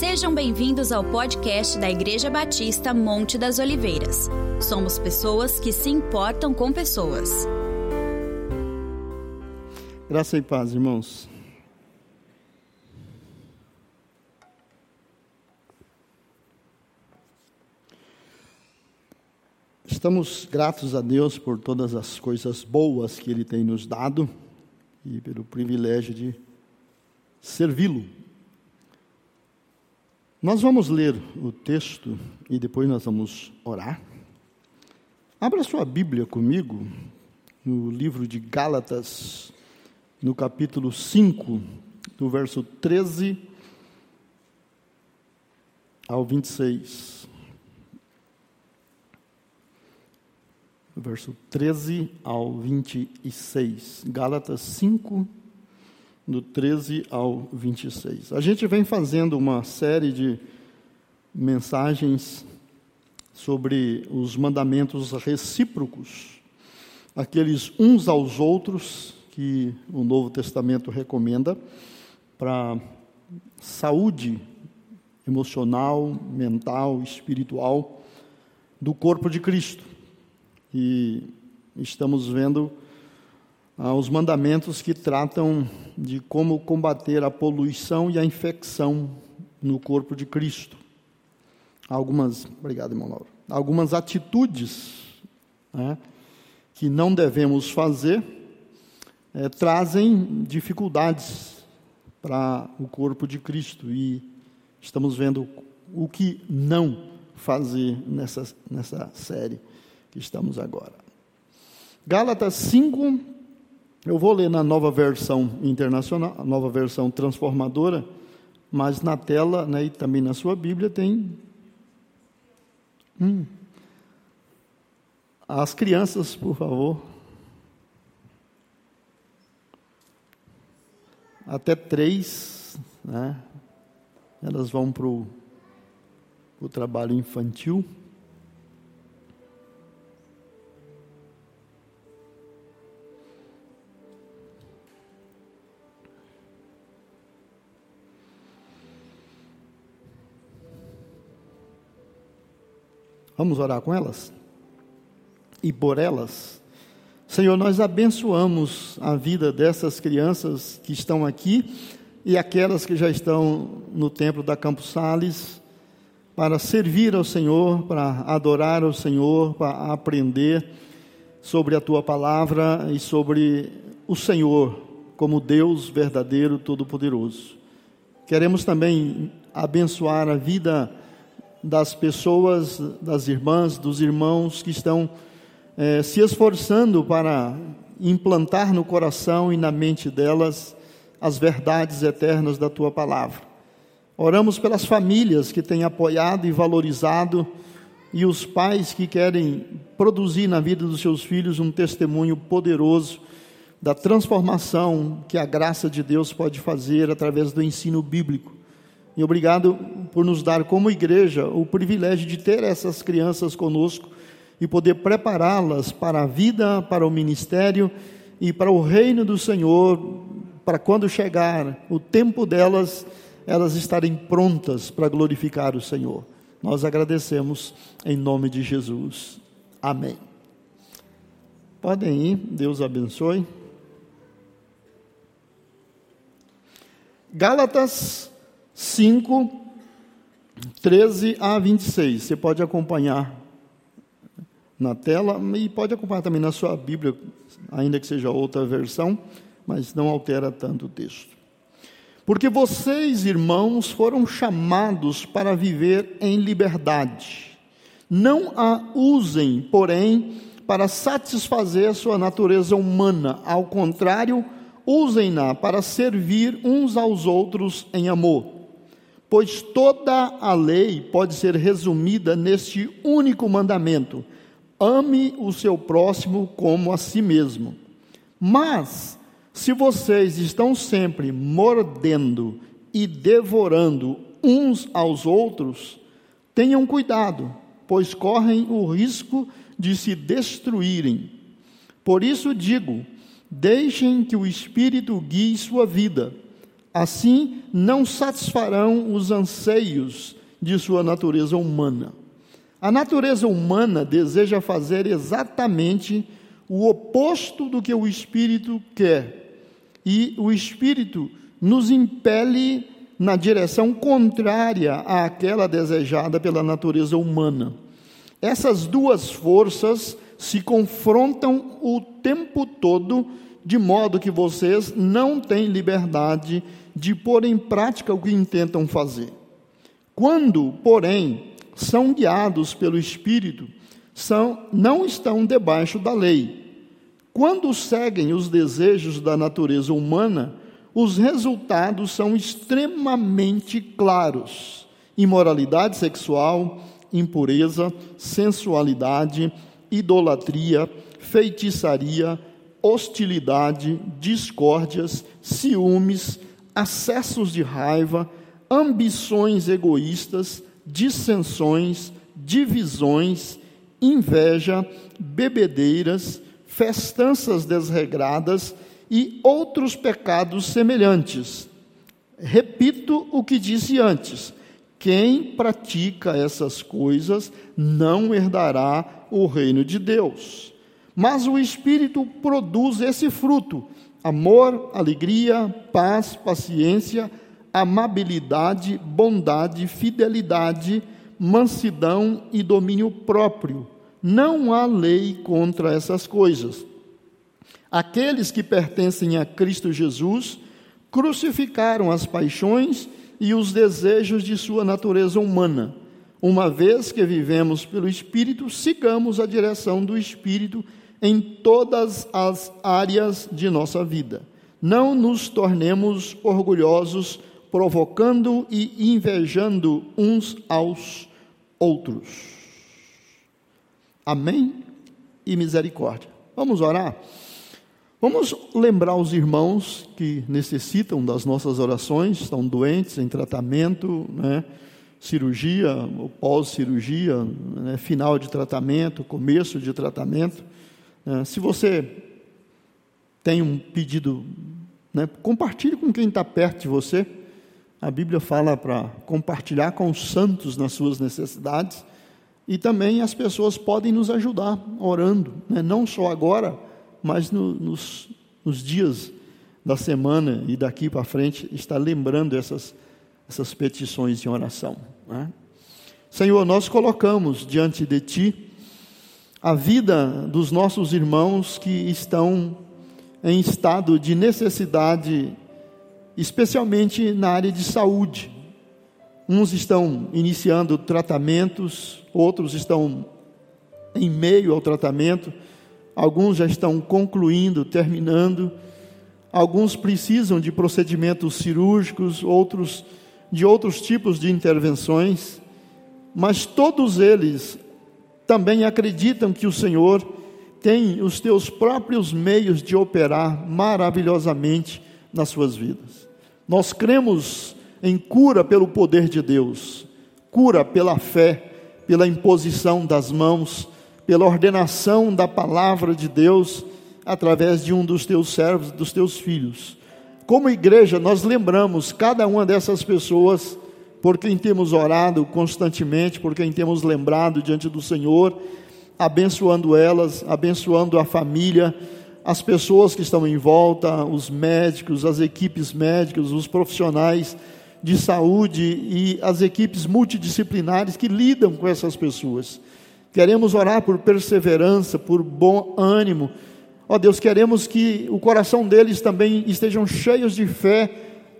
Sejam bem-vindos ao podcast da Igreja Batista Monte das Oliveiras. Somos pessoas que se importam com pessoas. Graça e paz, irmãos. Estamos gratos a Deus por todas as coisas boas que Ele tem nos dado e pelo privilégio de servi-lo. Nós vamos ler o texto e depois nós vamos orar. Abra sua Bíblia comigo no livro de Gálatas, no capítulo 5, do verso 13 ao 26. Verso 13 ao 26. Gálatas 5, do 13 ao 26. A gente vem fazendo uma série de mensagens sobre os mandamentos recíprocos, aqueles uns aos outros que o Novo Testamento recomenda para saúde emocional, mental, espiritual do corpo de Cristo. E estamos vendo os mandamentos que tratam de como combater a poluição e a infecção no corpo de Cristo. Obrigado, irmão Lauro. Algumas atitudes que não devemos fazer trazem dificuldades para o corpo de Cristo. E estamos vendo o que não fazer nessa série que estamos agora. Gálatas 5, eu vou ler na nova versão internacional, a nova versão transformadora, mas na tela, né, e também na sua Bíblia tem as crianças, por favor, até 3, né? Elas vão para o trabalho infantil. Vamos orar com elas e por elas. Senhor, nós abençoamos a vida dessas crianças que estão aqui e aquelas que já estão no Templo da Campos Sales para servir ao Senhor, para adorar ao Senhor, para aprender sobre a Tua Palavra e sobre o Senhor como Deus verdadeiro, Todo-Poderoso. Queremos também abençoar a vida das pessoas, das irmãs, dos irmãos que estão se esforçando para implantar no coração e na mente delas as verdades eternas da Tua Palavra. Oramos pelas famílias que têm apoiado e valorizado e os pais que querem produzir na vida dos seus filhos um testemunho poderoso da transformação que a graça de Deus pode fazer através do ensino bíblico. E obrigado por nos dar como igreja o privilégio de ter essas crianças conosco e poder prepará-las para a vida, para o ministério e para o reino do Senhor, para quando chegar o tempo delas, elas estarem prontas para glorificar o Senhor. Nós agradecemos em nome de Jesus. Amém. Podem ir, Deus abençoe. Gálatas 5, 13 a 26, você pode acompanhar na tela e pode acompanhar também na sua Bíblia, ainda que seja outra versão, mas não altera tanto o texto. Porque vocês, irmãos, foram chamados para viver em liberdade, não a usem, porém, para satisfazer sua natureza humana, ao contrário, usem-na para servir uns aos outros em amor. Pois toda a lei pode ser resumida neste único mandamento: ame o seu próximo como a si mesmo. Mas, se vocês estão sempre mordendo e devorando uns aos outros, tenham cuidado, pois correm o risco de se destruírem. Por isso digo, deixem que o Espírito guie sua vida, Assim, não satisfarão os anseios de sua natureza humana. A natureza humana deseja fazer exatamente o oposto do que o Espírito quer. E o Espírito nos impele na direção contrária àquela desejada pela natureza humana. Essas duas forças se confrontam o tempo todo, de modo que vocês não têm liberdade de pôr em prática o que intentam fazer. Quando, porém, são guiados pelo Espírito, não estão debaixo da lei. Quando seguem os desejos da natureza humana, os resultados são extremamente claros: imoralidade sexual, impureza, sensualidade, idolatria, feitiçaria, hostilidade, discórdias, ciúmes, acessos de raiva, ambições egoístas, dissensões, divisões, inveja, bebedeiras, festanças desregradas e outros pecados semelhantes. Repito o que disse antes: quem pratica essas coisas não herdará o reino de Deus. Mas o Espírito produz esse fruto: amor, alegria, paz, paciência, amabilidade, bondade, fidelidade, mansidão e domínio próprio. Não há lei contra essas coisas. Aqueles que pertencem a Cristo Jesus crucificaram as paixões e os desejos de sua natureza humana. Uma vez que vivemos pelo Espírito, sigamos a direção do Espírito em todas as áreas de nossa vida. Não nos tornemos orgulhosos, provocando e invejando uns aos outros. Amém e misericórdia. Vamos orar? Vamos lembrar os irmãos que necessitam das nossas orações, estão doentes, em tratamento, cirurgia, ou pós-cirurgia, final de tratamento, começo de tratamento. Se você tem um pedido, compartilhe com quem está perto de você. A Bíblia fala para compartilhar com os santos nas suas necessidades, e também as pessoas podem nos ajudar orando, não só agora, mas nos dias da semana e daqui para frente, está lembrando essas petições em oração. Senhor, nós colocamos diante de Ti a vida dos nossos irmãos que estão em estado de necessidade, especialmente na área de saúde. Uns estão iniciando tratamentos, outros estão em meio ao tratamento, alguns já estão concluindo, terminando, alguns precisam de procedimentos cirúrgicos, outros de outros tipos de intervenções, mas todos eles também acreditam que o Senhor tem os teus próprios meios de operar maravilhosamente nas suas vidas. Nós cremos em cura pelo poder de Deus, cura pela fé, pela imposição das mãos, pela ordenação da palavra de Deus, através de um dos teus servos, dos teus filhos. Como igreja, nós lembramos cada uma dessas pessoas, por quem temos orado constantemente, por quem temos lembrado diante do Senhor, abençoando elas, abençoando a família, as pessoas que estão em volta, os médicos, as equipes médicas, os profissionais de saúde e as equipes multidisciplinares que lidam com essas pessoas. Queremos orar por perseverança, por bom ânimo. Ó Deus, queremos que o coração deles também estejam cheios de fé,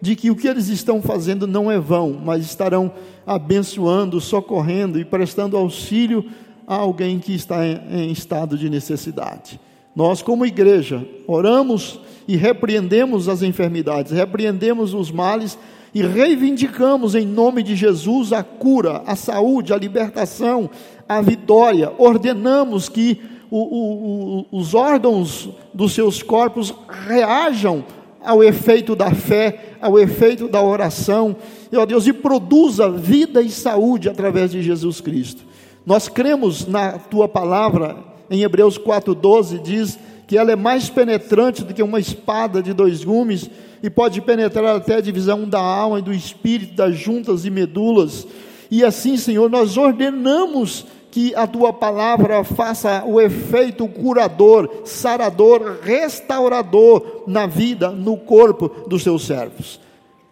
de que o que eles estão fazendo não é vão, mas estarão abençoando, socorrendo e prestando auxílio a alguém que está em estado de necessidade. Nós, como igreja, oramos e repreendemos as enfermidades, repreendemos os males e reivindicamos em nome de Jesus a cura, a saúde, a libertação, a vitória. Ordenamos que os órgãos dos seus corpos reajam ao efeito da fé, ao efeito da oração, e, ó Deus, e produza vida e saúde através de Jesus Cristo. Nós cremos na Tua palavra. Em Hebreus 4,12 diz que ela é mais penetrante do que uma espada de dois gumes, e pode penetrar até a divisão da alma e do espírito, das juntas e medulas. E assim, Senhor, nós ordenamos que a Tua palavra faça o efeito curador, sarador, restaurador na vida, no corpo dos Teus servos.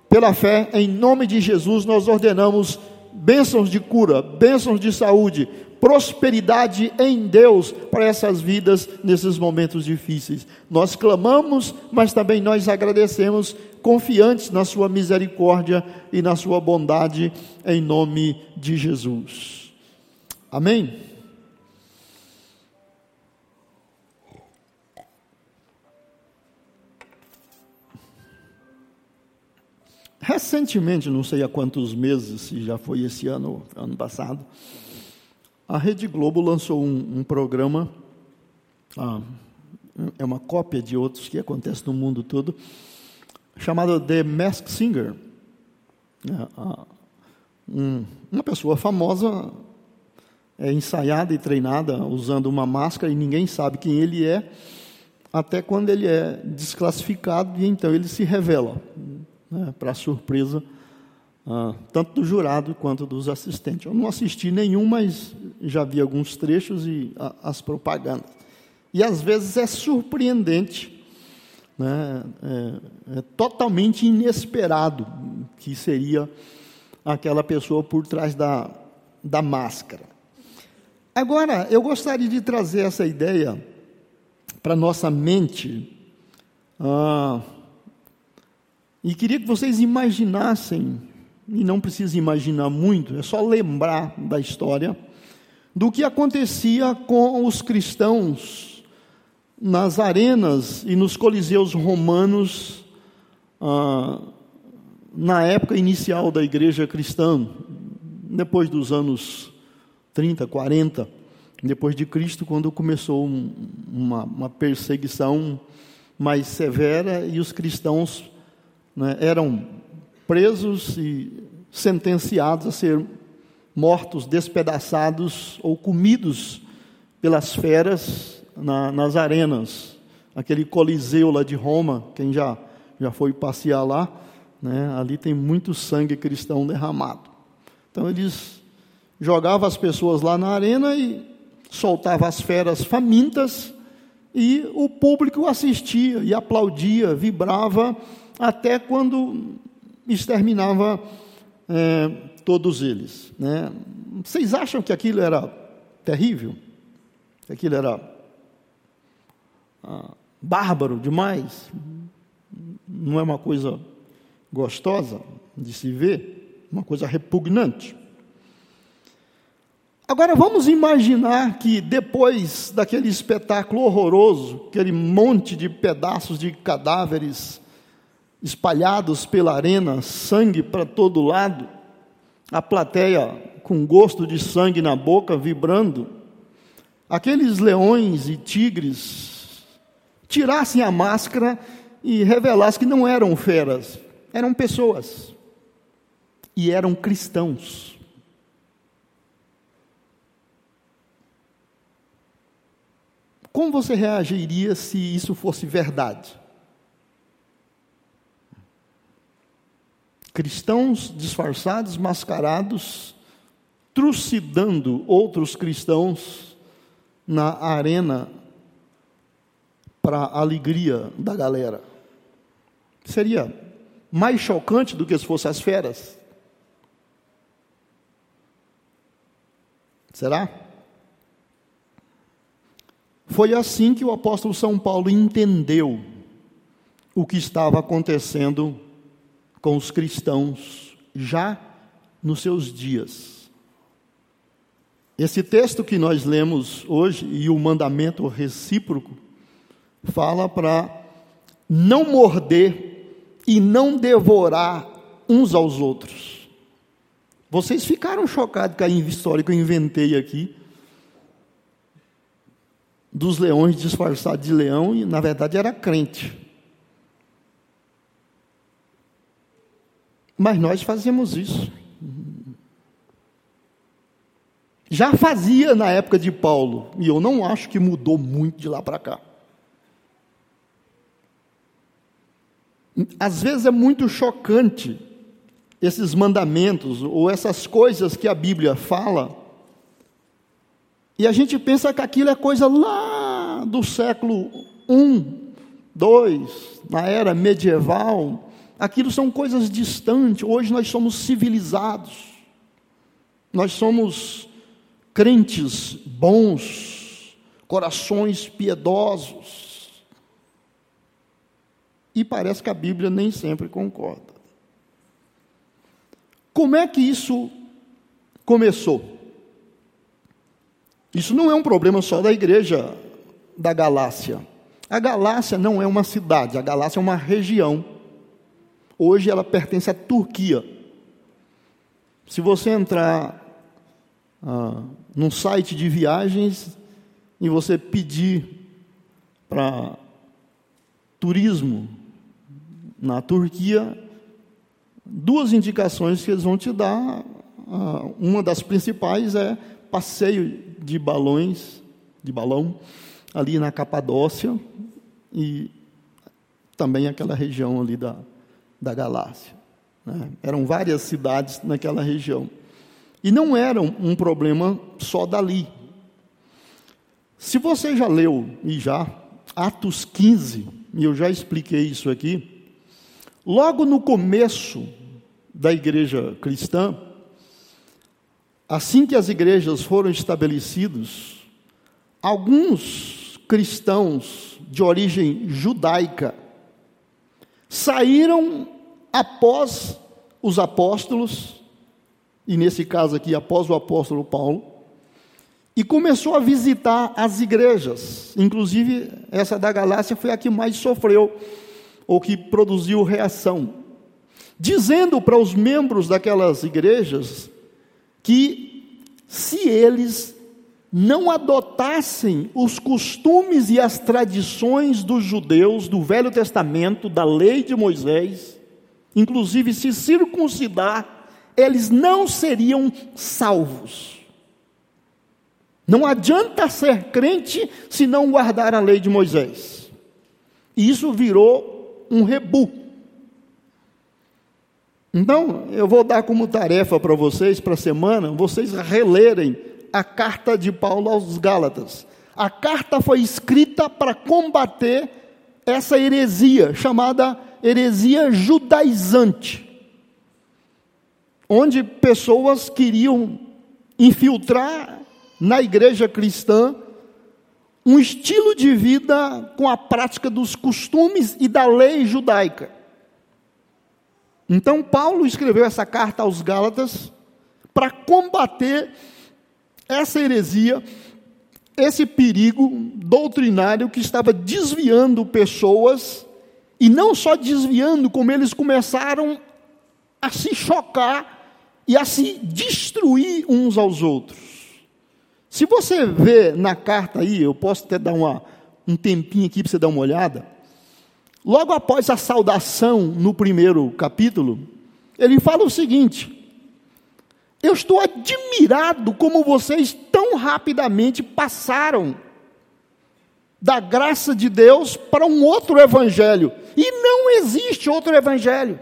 Pela fé, em nome de Jesus, nós ordenamos bênçãos de cura, bênçãos de saúde, prosperidade em Deus para essas vidas nesses momentos difíceis. Nós clamamos, mas também nós agradecemos, confiantes na Sua misericórdia e na Sua bondade, em nome de Jesus. Amém? Recentemente, não sei há quantos meses, se já foi esse ano, ano passado, a Rede Globo lançou um programa, é uma cópia de outros que acontece no mundo todo, chamado The Mask Singer. Uma pessoa famosa é ensaiada e treinada usando uma máscara e ninguém sabe quem ele é, até quando ele é desclassificado e então ele se revela, né, para surpresa tanto do jurado quanto dos assistentes. Eu não assisti nenhum, mas já vi alguns trechos e as propagandas. E, às vezes, é surpreendente, né? É totalmente inesperado que seria aquela pessoa por trás da máscara. Agora, eu gostaria de trazer essa ideia para a nossa mente e queria que vocês imaginassem, e não precisa imaginar muito, é só lembrar da história, do que acontecia com os cristãos nas arenas e nos coliseus romanos, na época inicial da igreja cristã, depois dos anos 30, 40, depois de Cristo, quando começou uma perseguição mais severa, e os cristãos, né, eram presos e sentenciados a ser mortos, despedaçados ou comidos pelas feras nas arenas. Aquele Coliseu lá de Roma, quem já foi passear lá, né, ali tem muito sangue cristão derramado. Então eles jogavam as pessoas lá na arena e soltavam as feras famintas, e o público assistia e aplaudia, vibrava, até quando exterminava todos eles, né? Vocês acham que aquilo era terrível? Que aquilo era bárbaro demais? Não é uma coisa gostosa de se ver? Uma coisa repugnante? Agora vamos imaginar que depois daquele espetáculo horroroso, aquele monte de pedaços de cadáveres espalhados pela arena, sangue para todo lado, a plateia com gosto de sangue na boca, vibrando, aqueles leões e tigres tirassem a máscara e revelassem que não eram feras, eram pessoas, e eram cristãos. Como você reagiria se isso fosse verdade? Cristãos disfarçados, mascarados, trucidando outros cristãos na arena para a alegria da galera. Seria mais chocante do que se fossem as feras? Será? Foi assim que o apóstolo São Paulo entendeu o que estava acontecendo com os cristãos já nos seus dias. Esse texto que nós lemos hoje, e o mandamento recíproco, fala para não morder e não devorar uns aos outros. Vocês ficaram chocados com a história que eu inventei aqui, dos leões disfarçados de leão, e na verdade era crente. Mas nós fazíamos isso. Já fazia na época de Paulo, e eu não acho que mudou muito de lá para cá. Às vezes é muito chocante esses mandamentos ou essas coisas que a Bíblia fala, e a gente pensa que aquilo é coisa lá do século I, II, na era medieval. Aquilo são coisas distantes. Hoje nós somos civilizados, nós somos crentes bons, corações piedosos. E parece que a Bíblia nem sempre concorda. Como é que isso começou? Isso não é um problema só da igreja da Galácia. A Galácia não é uma cidade, a Galácia é uma região. Hoje ela pertence à Turquia. Se você entrar num site de viagens e você pedir para turismo na Turquia, duas indicações que eles vão te dar. Uma das principais é passeio de balão, ali na Capadócia, e também aquela região ali da Galácia, né? Eram várias cidades naquela região. E não era um problema só dali. Se você já leu, e já, Atos 15, e eu já expliquei isso aqui, logo no começo da igreja cristã, assim que as igrejas foram estabelecidas, alguns cristãos de origem judaica saíram após os apóstolos, e nesse caso aqui após o apóstolo Paulo, e começou a visitar as igrejas. Inclusive essa da Galácia foi a que mais sofreu, ou que produziu reação, dizendo para os membros daquelas igrejas que, se eles não adotassem os costumes e as tradições dos judeus, do Velho Testamento, da lei de Moisés, inclusive se circuncidar, eles não seriam salvos. Não adianta ser crente se não guardar a lei de Moisés. E isso virou um rebu. Então, eu vou dar como tarefa para vocês, para a semana, vocês relerem a carta de Paulo aos Gálatas. A carta foi escrita para combater essa heresia, chamada heresia judaizante, onde pessoas queriam infiltrar na igreja cristã um estilo de vida com a prática dos costumes e da lei judaica. Então, Paulo escreveu essa carta aos Gálatas para combater essa heresia, esse perigo doutrinário que estava desviando pessoas, e não só desviando, como eles começaram a se chocar e a se destruir uns aos outros. Se você vê na carta aí, eu posso até dar um tempinho aqui para você dar uma olhada, logo após a saudação no primeiro capítulo, ele fala o seguinte: eu estou admirado como vocês tão rapidamente passaram da graça de Deus para um outro evangelho, e não existe outro evangelho.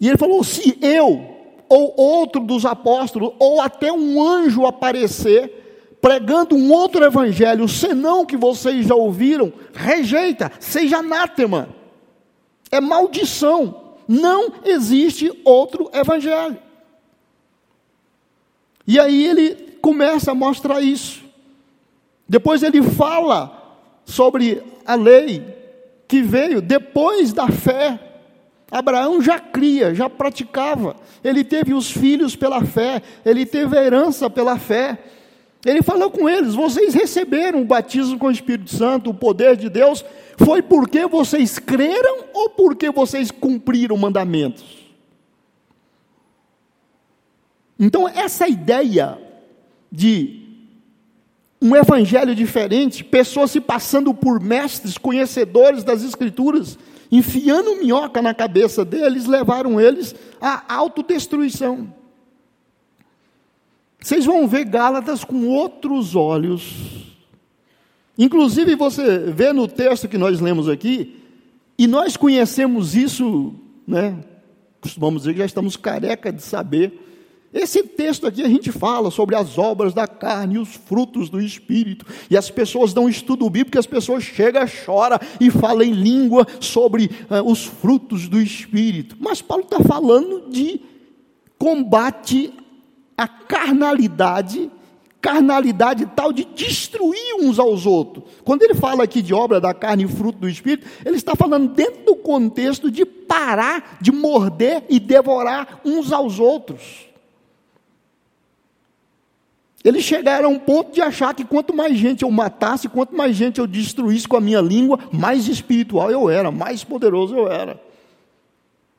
E ele falou: se eu, ou outro dos apóstolos, ou até um anjo aparecer, pregando um outro evangelho, senão que vocês já ouviram, rejeita, seja anátema, é maldição, não existe outro evangelho. E aí ele começa a mostrar isso. Depois ele fala sobre a lei que veio depois da fé. Abraão já cria, já praticava, ele teve os filhos pela fé, ele teve a herança pela fé. Ele falou com eles: vocês receberam o batismo com o Espírito Santo, o poder de Deus, foi porque vocês creram ou porque vocês cumpriram mandamentos? Então, essa ideia de um evangelho diferente, pessoas se passando por mestres, conhecedores das Escrituras, enfiando minhoca na cabeça deles, levaram eles à autodestruição. Vocês vão ver Gálatas com outros olhos. Inclusive, você vê no texto que nós lemos aqui, E nós conhecemos isso, né? Costumamos dizer que já estamos careca de saber. Esse texto aqui a gente fala sobre as obras da carne e os frutos do Espírito. E as pessoas dão um estudo bíblico, as pessoas chegam, choram e falam em língua sobre os frutos do Espírito. Mas Paulo está falando de combate à carnalidade, carnalidade tal de destruir uns aos outros. Quando ele fala aqui de obra da carne e fruto do Espírito, ele está falando dentro do contexto de parar, de morder e devorar uns aos outros. Eles chegaram a um ponto de achar que quanto mais gente eu matasse, quanto mais gente eu destruísse com a minha língua, mais espiritual eu era, mais poderoso eu era.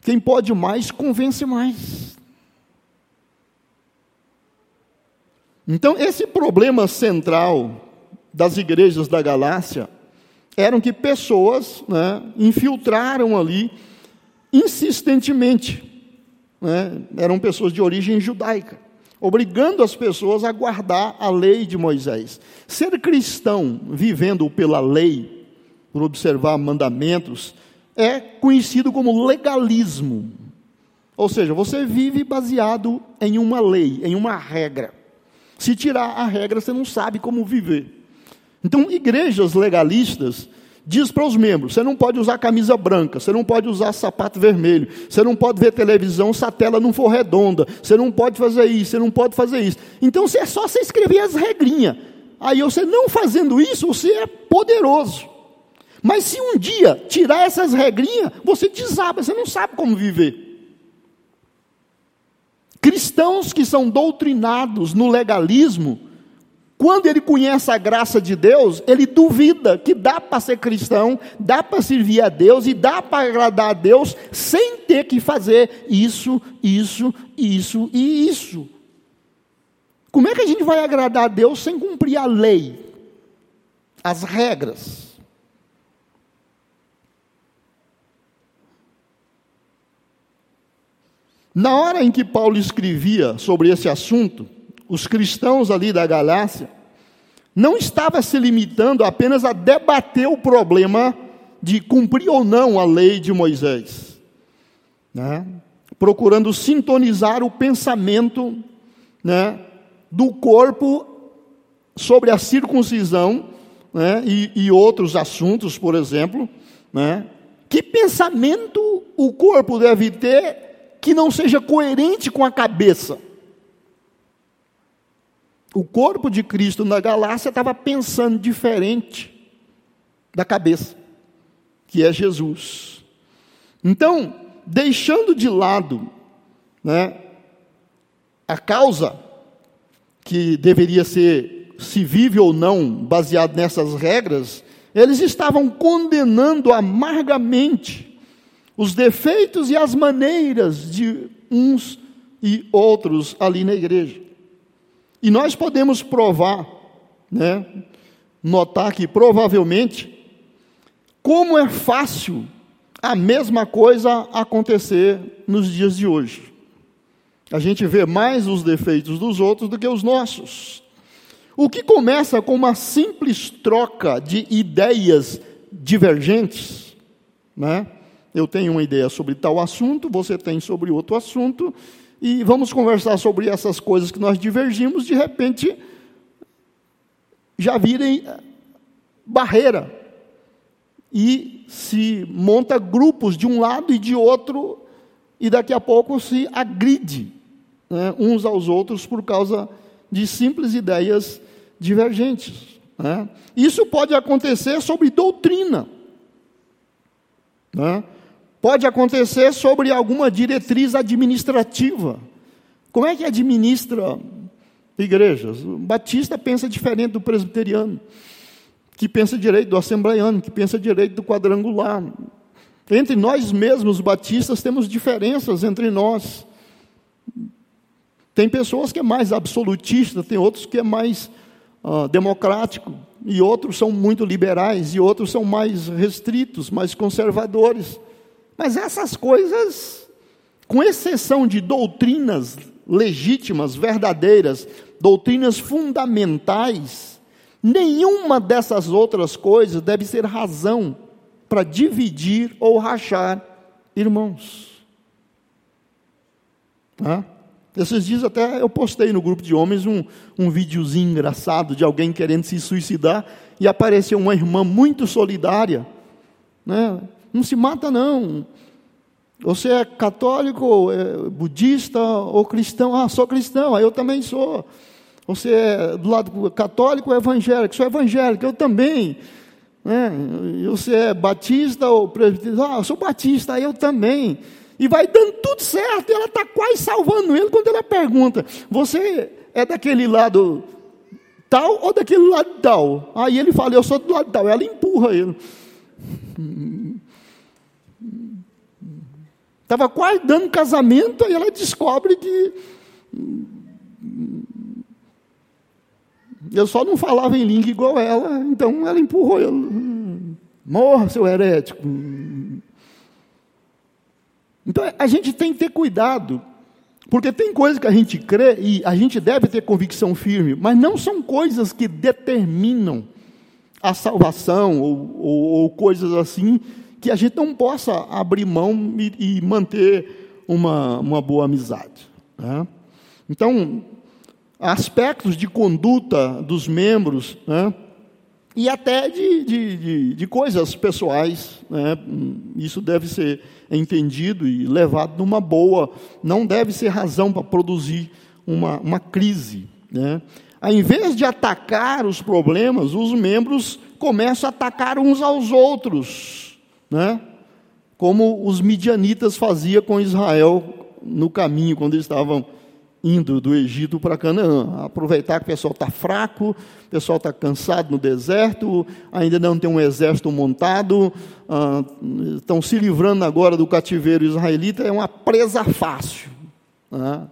Quem pode mais, convence mais. Então, esse problema central das igrejas da Galácia eram que pessoas, né, infiltraram ali insistentemente, né, eram pessoas de origem judaica, obrigando as pessoas a guardar a lei de Moisés. Ser cristão vivendo pela lei, por observar mandamentos, é conhecido como legalismo. Ou seja, você vive baseado em uma lei, em uma regra. Se tirar a regra, você não sabe como viver. Então, igrejas legalistas diz para os membros: você não pode usar camisa branca, você não pode usar sapato vermelho, você não pode ver televisão se a tela não for redonda, você não pode fazer isso, você não pode fazer isso. Então é só você escrever as regrinhas. Aí você não fazendo isso, você é poderoso. Mas se um dia tirar essas regrinhas, você desaba, você não sabe como viver. Cristãos que são doutrinados no legalismo, quando ele conhece a graça de Deus, ele duvida que dá para ser cristão, dá para servir a Deus e dá para agradar a Deus sem ter que fazer isso, isso, isso e isso. Como é que a gente vai agradar a Deus sem cumprir a lei, as regras? Na hora em que Paulo escrevia sobre esse assunto, os cristãos ali da Galácia não estavam se limitando apenas a debater o problema de cumprir ou não a lei de Moisés, né? Procurando sintonizar o pensamento, né, do corpo sobre a circuncisão, né, e outros assuntos, por exemplo, né? Que pensamento o corpo deve ter que não seja coerente com a cabeça? O corpo de Cristo na Galácia estava pensando diferente da cabeça, que é Jesus. Então, deixando de lado, né, a causa que deveria ser se vive ou não baseado nessas regras, eles estavam condenando amargamente os defeitos e as maneiras de uns e outros ali na igreja. E nós podemos provar, né, notar que provavelmente, como é fácil a mesma coisa acontecer nos dias de hoje. A gente vê mais os defeitos dos outros do que os nossos. O que começa com uma simples troca de ideias divergentes, né? Eu tenho uma ideia sobre tal assunto, você tem sobre outro assunto, e vamos conversar sobre essas coisas que nós divergimos, de repente, já virem barreira. E se monta grupos de um lado e de outro, e daqui a pouco se agride, né, uns aos outros por causa de simples ideias divergentes, né? Isso pode acontecer sobre doutrina, né? Pode acontecer sobre alguma diretriz administrativa. Como é que administra igrejas? O batista pensa diferente do presbiteriano, que pensa direito do assembleiano, que pensa direito do quadrangular. Entre nós mesmos, batistas, temos diferenças entre nós. Tem pessoas que é mais absolutista, tem outros que é mais democrático, e outros são muito liberais, e outros são mais restritos, mais conservadores. Mas essas coisas, com exceção de doutrinas legítimas, verdadeiras, doutrinas fundamentais, nenhuma dessas outras coisas deve ser razão para dividir ou rachar irmãos. Tá? Esses dias até eu postei no grupo de homens um videozinho engraçado de alguém querendo se suicidar e apareceu uma irmã muito solidária, né? Não se mata não, você é católico, é budista ou cristão? Ah, sou cristão, eu também sou. Você é do lado católico ou evangélico? Sou evangélico, eu também. Você é batista ou presbiteriano? Ah, eu sou batista, eu também. E vai dando tudo certo, ela está quase salvando ele quando ela pergunta: você é daquele lado tal ou daquele lado tal? Aí ele fala: eu sou do lado tal. Ela empurra ele. Estava quase dando casamento, aí ela descobre que eu só não falava em língua igual ela, então ela empurrou ele. Morra, seu herético. Então, a gente tem que ter cuidado, porque tem coisas que a gente crê e a gente deve ter convicção firme, mas não são coisas que determinam a salvação ou coisas assim, que a gente não possa abrir mão e manter uma boa amizade. Né? Então, aspectos de conduta dos membros, né? E até de coisas pessoais, né? Isso deve ser entendido e levado numa boa, não deve ser razão para produzir uma crise. Né? Ao invés de atacar os problemas, os membros começam a atacar uns aos outros, né? Como os midianitas faziam com Israel no caminho, quando eles estavam indo do Egito para Canaã, aproveitar que o pessoal está fraco, o pessoal está cansado no deserto, ainda não tem um exército montado, estão se livrando agora do cativeiro israelita, é uma presa fácil. Ah.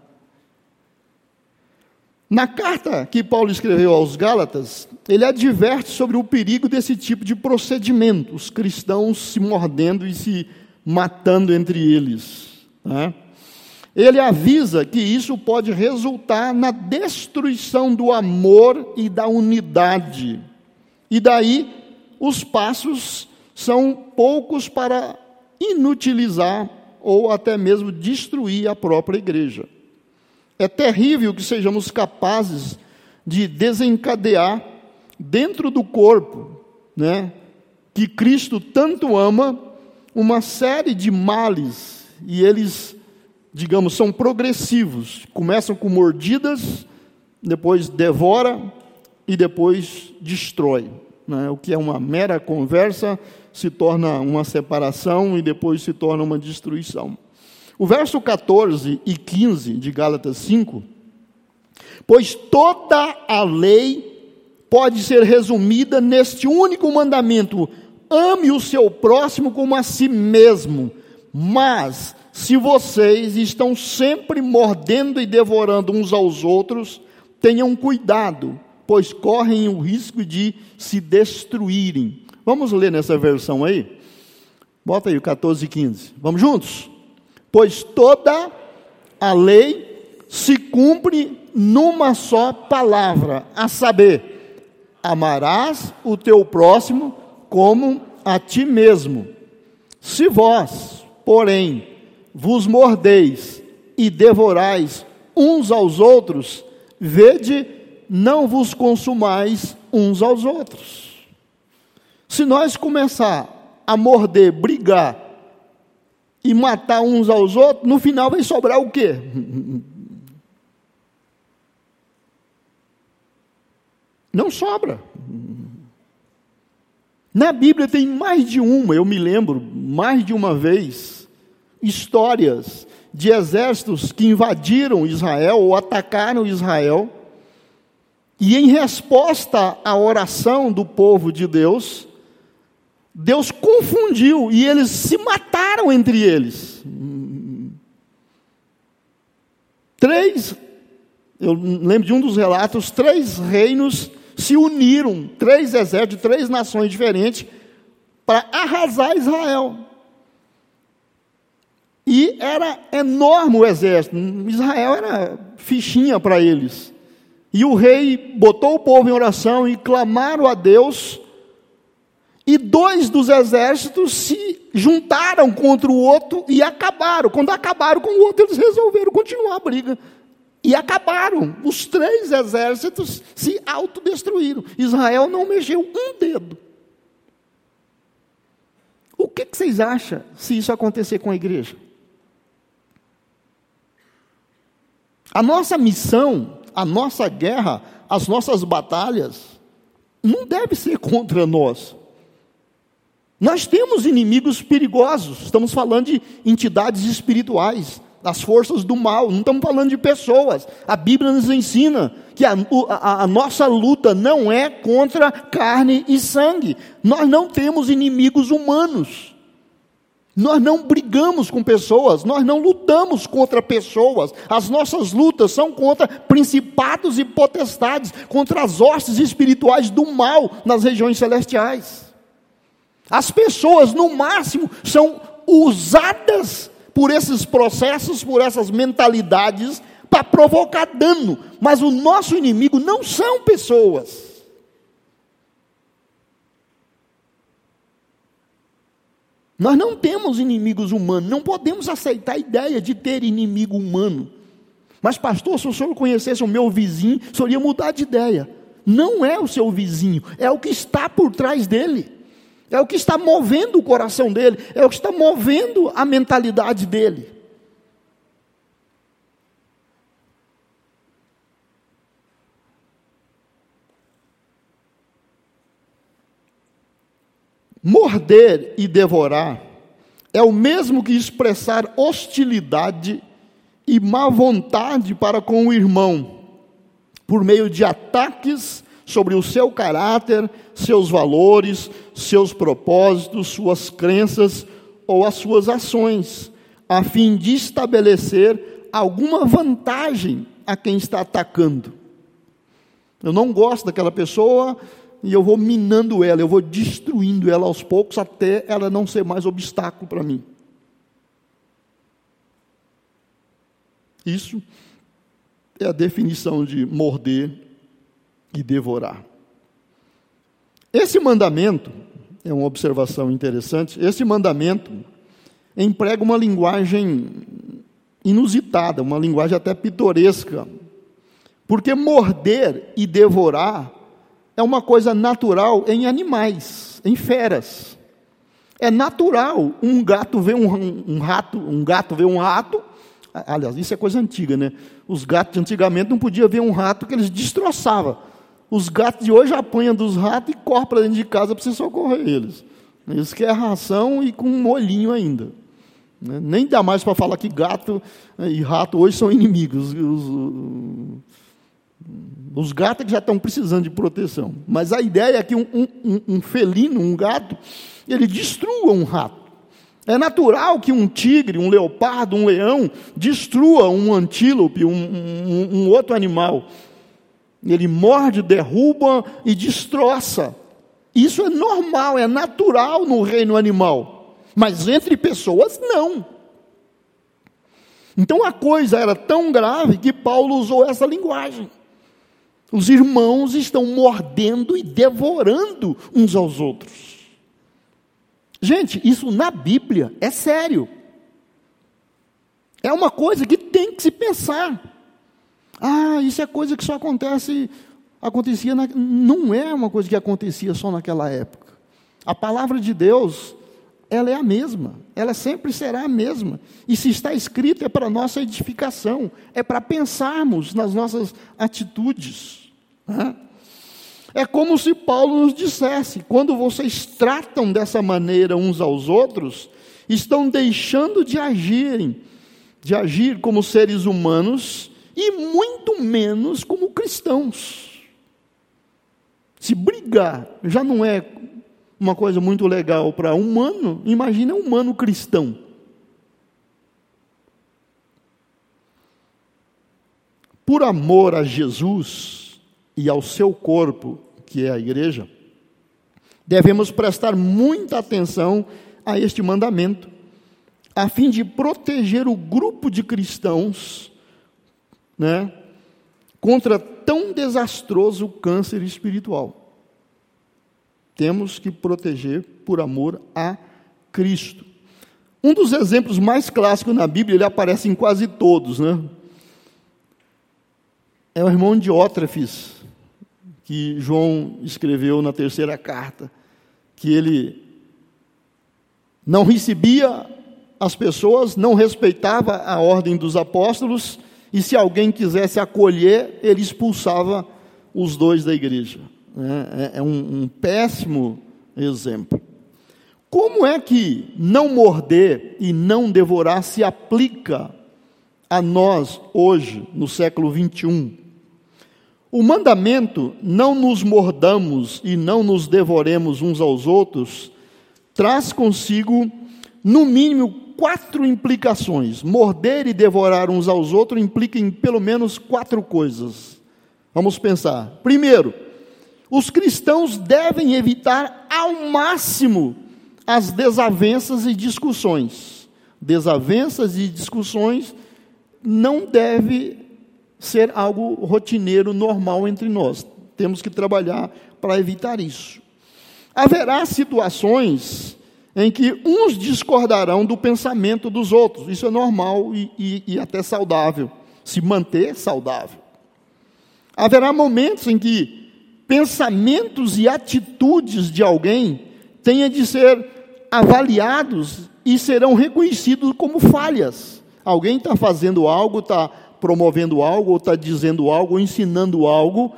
Na carta que Paulo escreveu aos Gálatas, ele adverte sobre o perigo desse tipo de procedimento, os cristãos se mordendo e se matando entre eles. Ah. Ele avisa que isso pode resultar na destruição do amor e da unidade. E daí, os passos são poucos para inutilizar ou até mesmo destruir a própria igreja. É terrível que sejamos capazes de desencadear dentro do corpo, né, que Cristo tanto ama, uma série de males, e eles, digamos, são progressivos, começam com mordidas, depois devora e depois destrói, né? O que é uma mera conversa se torna uma separação e depois se torna uma destruição. O verso 14 e 15 de Gálatas 5, pois toda a lei pode ser resumida neste único mandamento: ame o seu próximo como a si mesmo. Mas se vocês estão sempre mordendo e devorando uns aos outros, tenham cuidado, pois correm o risco de se destruírem. Vamos ler nessa versão aí? Bota aí o 14 e 15. Vamos juntos? Pois toda a lei se cumpre numa só palavra, a saber, amarás o teu próximo como a ti mesmo. Se vós, porém, vos mordeis e devorais uns aos outros, vede, não vos consumais uns aos outros. Se nós começar a morder, brigar e matar uns aos outros, no final vai sobrar o quê? Não sobra. Na Bíblia tem mais de uma, eu me lembro, mais de uma vez, histórias de exércitos que invadiram Israel ou atacaram Israel, e em resposta à oração do povo de Deus, Deus confundiu e eles se mataram entre eles. 3, eu lembro de um dos relatos, 3 reinos se uniram, 3 exércitos, 3 nações diferentes, para arrasar Israel. E era enorme o exército, Israel era fichinha para eles. E o rei botou o povo em oração e clamaram a Deus, E dois dos exércitos se juntaram contra o outro e acabaram. Quando acabaram com o outro, eles resolveram continuar a briga. E acabaram. Os três exércitos se autodestruíram. Israel não mexeu um dedo. O que vocês acham se isso acontecer com a igreja? A nossa missão, a nossa guerra, as nossas batalhas, não deve ser contra nós. Nós temos inimigos perigosos, estamos falando de entidades espirituais, das forças do mal, não estamos falando de pessoas. A Bíblia nos ensina que a nossa luta não é contra carne e sangue. Nós não temos inimigos humanos. Nós não brigamos com pessoas, nós não lutamos contra pessoas. As nossas lutas são contra principados e potestades, contra as hostes espirituais do mal nas regiões celestiais. As pessoas, no máximo, são usadas por esses processos, por essas mentalidades, para provocar dano. Mas o nosso inimigo não são pessoas. Nós não temos inimigos humanos, não podemos aceitar a ideia de ter inimigo humano. Mas pastor, se o senhor conhecesse o meu vizinho, o senhor ia mudar de ideia. Não é o seu vizinho, é o que está por trás dele. É o que está movendo o coração dele, é o que está movendo a mentalidade dele. Morder e devorar é o mesmo que expressar hostilidade e má vontade para com o irmão, por meio de ataques sobre o seu caráter, seus valores, seus propósitos, suas crenças ou as suas ações, a fim de estabelecer alguma vantagem a quem está atacando. Eu não gosto daquela pessoa e eu vou minando ela, eu vou destruindo ela aos poucos até ela não ser mais obstáculo para mim. Isso é a definição de morder e devorar. Esse mandamento, é uma observação interessante, esse mandamento emprega uma linguagem inusitada, uma linguagem até pitoresca, porque morder e devorar é uma coisa natural em animais, em feras. É natural um gato ver um rato, um gato ver um rato. Aliás, isso é coisa antiga, né? Os gatos antigamente não podiam ver um rato que eles destroçavam. Os gatos de hoje apanham dos ratos e correm para dentro de casa para você socorrer eles. Eles querem ração e com um molhinho ainda. Nem dá mais para falar que gato e rato hoje são inimigos. Os gatos que já estão precisando de proteção. Mas a ideia é que um felino, um gato, ele destrua um rato. É natural que um tigre, um leopardo, um leão destrua um antílope, um outro animal. Ele morde, derruba e destroça. Isso é normal, é natural no reino animal. Mas entre pessoas, não. Então a coisa era tão grave que Paulo usou essa linguagem. Os irmãos estão mordendo e devorando uns aos outros. Gente, isso na Bíblia é sério. É uma coisa que tem que se pensar. Ah, isso é coisa que só acontecia... Não é uma coisa que acontecia só naquela época. A palavra de Deus, ela é a mesma. Ela sempre será a mesma. E se está escrito é para a nossa edificação. É para pensarmos nas nossas atitudes. É como se Paulo nos dissesse, quando vocês tratam dessa maneira uns aos outros, estão deixando de agir como seres humanos, e muito menos como cristãos. Se brigar já não é uma coisa muito legal para humano, imagina um humano cristão. Por amor a Jesus e ao seu corpo, que é a igreja, devemos prestar muita atenção a este mandamento, a fim de proteger o grupo de cristãos, contra tão desastroso câncer espiritual. temos que proteger por amor a Cristo. Um dos exemplos mais clássicos na Bíblia, ele aparece em quase todos, né? É o irmão Diótrefes, que João escreveu na terceira carta, que ele não recebia as pessoas, não respeitava a ordem dos apóstolos, e se alguém quisesse acolher, ele expulsava os dois da igreja. É um péssimo exemplo. Como é que não morder e não devorar se aplica a nós hoje, no século XXI? O mandamento, não nos mordamos e não nos devoremos uns aos outros, traz consigo, no mínimo, 4 implicações. Morder e devorar uns aos outros implica em pelo menos 4 coisas. Vamos pensar. Primeiro, os cristãos devem evitar ao máximo as desavenças e discussões. Desavenças e discussões não deve ser algo rotineiro, normal entre nós. Temos que trabalhar para evitar isso. Haverá situações em que uns discordarão do pensamento dos outros. Isso é normal e até saudável, se manter saudável. Haverá momentos em que pensamentos e atitudes de alguém tenham de ser avaliados e serão reconhecidos como falhas. Alguém está fazendo algo, está promovendo algo, ou está dizendo algo, ou ensinando algo,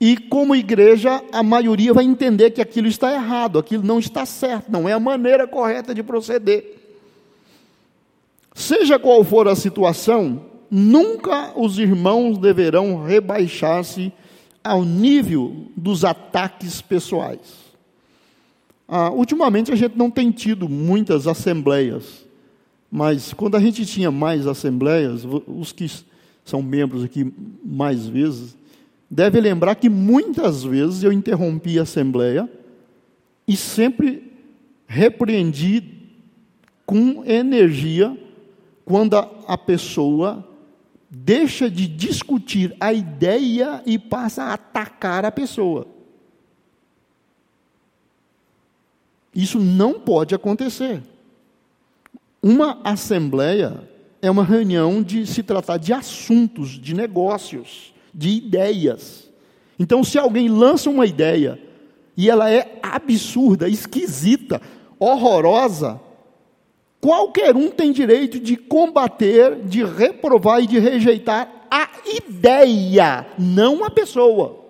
e como igreja, a maioria vai entender que aquilo está errado, aquilo não está certo, não é a maneira correta de proceder. Seja qual for a situação, nunca os irmãos deverão rebaixar-se ao nível dos ataques pessoais. Ultimamente a gente não tem tido muitas assembleias, mas quando a gente tinha mais assembleias, os que são membros aqui mais vezes, deve lembrar que muitas vezes eu interrompi a assembleia e sempre repreendi com energia quando a pessoa deixa de discutir a ideia e passa a atacar a pessoa. Isso não pode acontecer. Uma assembleia é uma reunião de se tratar de assuntos, de negócios, de ideias. Então, se alguém lança uma ideia e ela é absurda, esquisita, horrorosa, qualquer um tem direito de combater, de reprovar e de rejeitar a ideia, não a pessoa.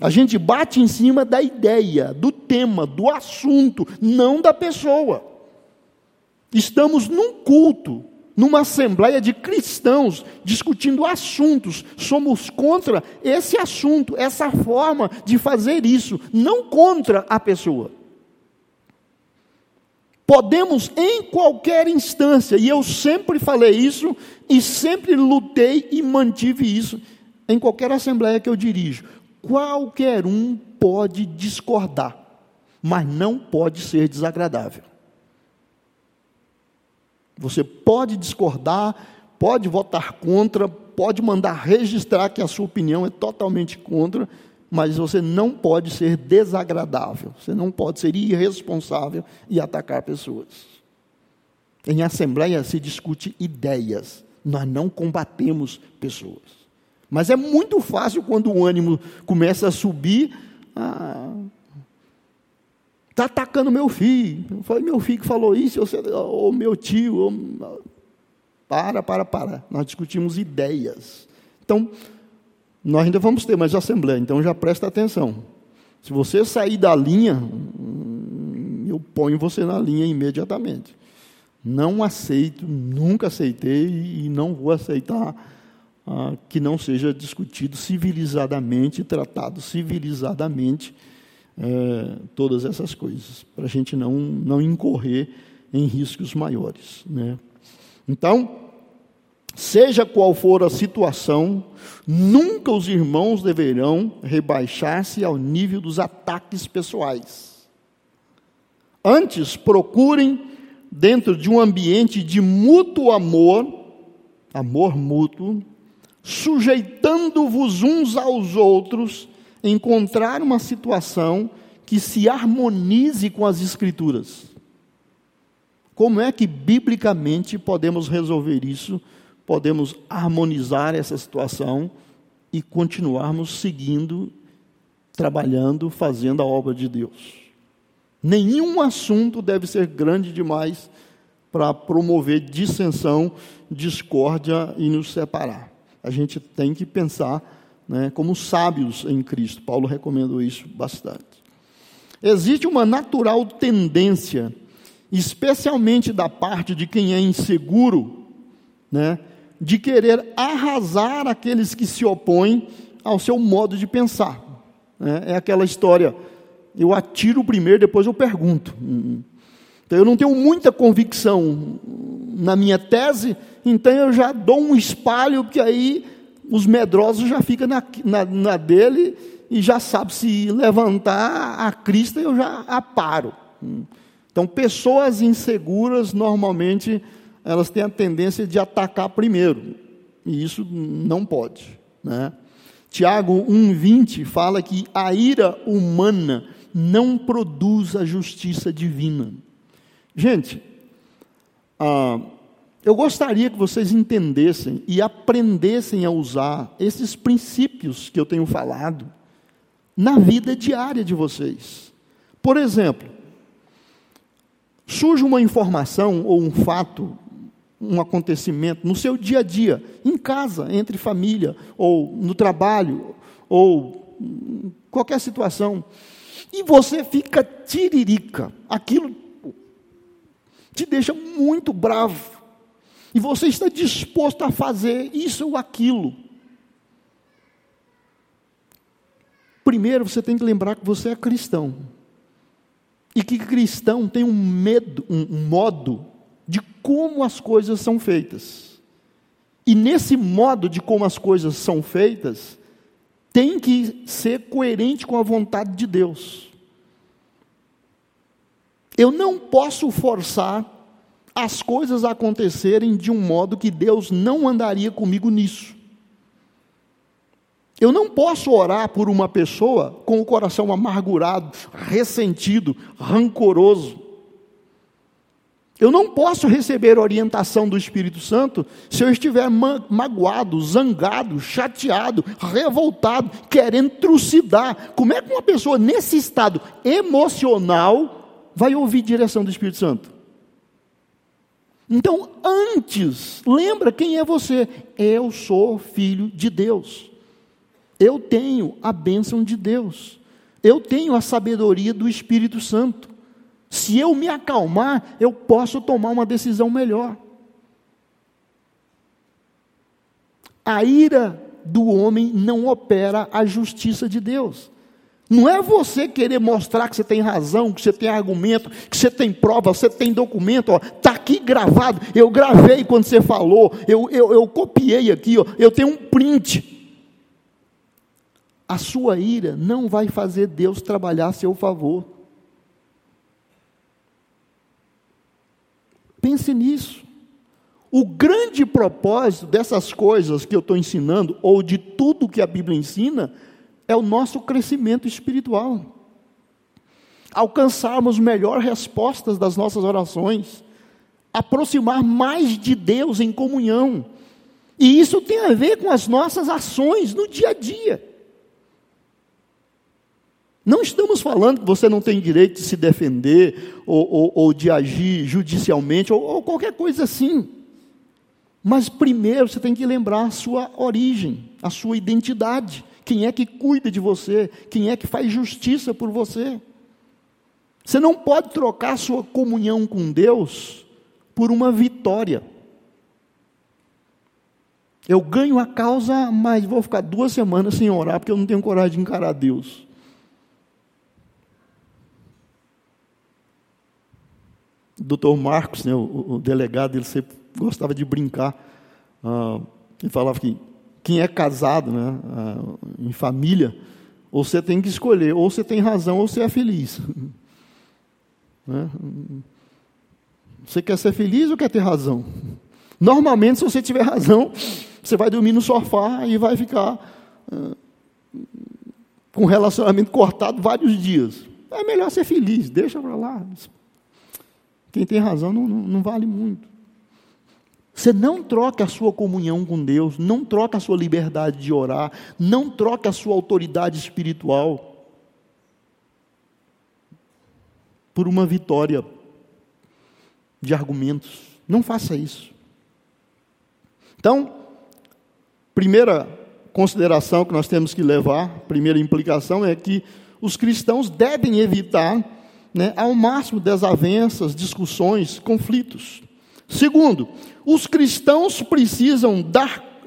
A gente bate em cima da ideia, do tema, do assunto, não da pessoa. Estamos num culto, numa assembleia de cristãos, discutindo assuntos. Somos contra esse assunto, essa forma de fazer isso, não contra a pessoa. Podemos, em qualquer instância, e eu sempre falei isso, e sempre lutei e mantive isso, em qualquer assembleia que eu dirijo, qualquer um pode discordar, mas não pode ser desagradável. Você pode discordar, pode votar contra, pode mandar registrar que a sua opinião é totalmente contra, mas você não pode ser desagradável, você não pode ser irresponsável e atacar pessoas. Em assembleia se discute ideias, nós não combatemos pessoas. Mas é muito fácil quando o ânimo começa a subir. Está atacando meu filho. Eu falei, meu filho que falou isso, ou meu tio. Ou... Para. Nós discutimos ideias. Então, nós ainda vamos ter mais assembleia, então já presta atenção. Se você sair da linha, eu ponho você na linha imediatamente. Não aceito, nunca aceitei e não vou aceitar que não seja discutido civilizadamente, tratado civilizadamente todas essas coisas, para a gente não incorrer em riscos maiores, né? Então, seja qual for a situação, nunca os irmãos deverão rebaixar-se ao nível dos ataques pessoais. Antes, procurem, dentro de um ambiente de mútuo amor, amor mútuo, sujeitando-vos uns aos outros encontrar uma situação que se harmonize com as Escrituras. Como é que biblicamente podemos resolver isso? Podemos harmonizar essa situação e continuarmos seguindo, trabalhando, fazendo a obra de Deus. Nenhum assunto deve ser grande demais para promover dissensão, discórdia e nos separar. A gente tem que pensar, né, como sábios em Cristo. Paulo recomendou isso bastante. Existe uma natural tendência, especialmente da parte de quem é inseguro, né, de querer arrasar aqueles que se opõem ao seu modo de pensar. É aquela história: eu atiro primeiro, depois eu pergunto. Então, eu não tenho muita convicção na minha tese, então eu já dou um espalho, porque aí os medrosos já ficam na dele e já sabe se levantar a crista, eu já aparo. Então, pessoas inseguras, normalmente, elas têm a tendência de atacar primeiro. E isso não pode, né? Tiago 1,20 fala que a ira humana não produz a justiça divina. Gente, eu gostaria que vocês entendessem e aprendessem a usar esses princípios que eu tenho falado na vida diária de vocês. Por exemplo, surge uma informação ou um fato, um acontecimento no seu dia a dia, em casa, entre família, ou no trabalho, ou qualquer situação, e você fica tiririca, aquilo te deixa muito bravo, e você está disposto a fazer isso ou aquilo. Primeiro, você tem que lembrar que você é cristão, e que cristão tem um medo, um modo de como as coisas são feitas. E nesse modo de como as coisas são feitas, tem que ser coerente com a vontade de Deus. Eu não posso forçar as coisas a acontecerem de um modo que Deus não andaria comigo nisso. Eu não posso orar por uma pessoa com o coração amargurado, ressentido, rancoroso. Eu não posso receber orientação do Espírito Santo se eu estiver magoado, zangado, chateado, revoltado, querendo trucidar. Como é que uma pessoa nesse estado emocional vai ouvir direção do Espírito Santo? Então, antes, lembra quem é você. Eu sou filho de Deus. Eu tenho a bênção de Deus. Eu tenho a sabedoria do Espírito Santo. Se eu me acalmar, eu posso tomar uma decisão melhor. A ira do homem não opera a justiça de Deus. Não é você querer mostrar que você tem razão, que você tem argumento, que você tem prova, você tem documento, está aqui gravado, eu gravei quando você falou, eu copiei aqui, eu tenho um print. A sua ira não vai fazer Deus trabalhar a seu favor. Pense nisso. O grande propósito dessas coisas que eu estou ensinando, ou de tudo que a Bíblia ensina, é o nosso crescimento espiritual. Alcançarmos melhores respostas das nossas orações, aproximar mais de Deus em comunhão. E isso tem a ver com as nossas ações no dia a dia. Não estamos falando que você não tem direito de se defender, ou de agir judicialmente, ou qualquer coisa assim. Mas primeiro você tem que lembrar a sua origem, a sua identidade. Quem é que cuida de você? Quem é que faz justiça por você? Você não pode trocar a sua comunhão com Deus por uma vitória. Eu ganho a causa, mas vou ficar 2 semanas sem orar, porque eu não tenho coragem de encarar Deus. Doutor Marcos, né, o delegado, ele sempre gostava de brincar. Ele falava que quem é casado, né, em família, ou você tem que escolher, ou você tem razão, ou você é feliz. Né? Você quer ser feliz ou quer ter razão? Normalmente, se você tiver razão, você vai dormir no sofá e vai ficar com relacionamento cortado vários dias. É melhor ser feliz, deixa para lá. Quem tem razão não vale muito. Você não troca a sua comunhão com Deus, não troca a sua liberdade de orar, não troca a sua autoridade espiritual por uma vitória de argumentos. Não faça isso. Então, primeira consideração que nós temos que levar, primeira implicação é que os cristãos devem evitar, ao máximo, desavenças, discussões, conflitos. Segundo, os cristãos precisam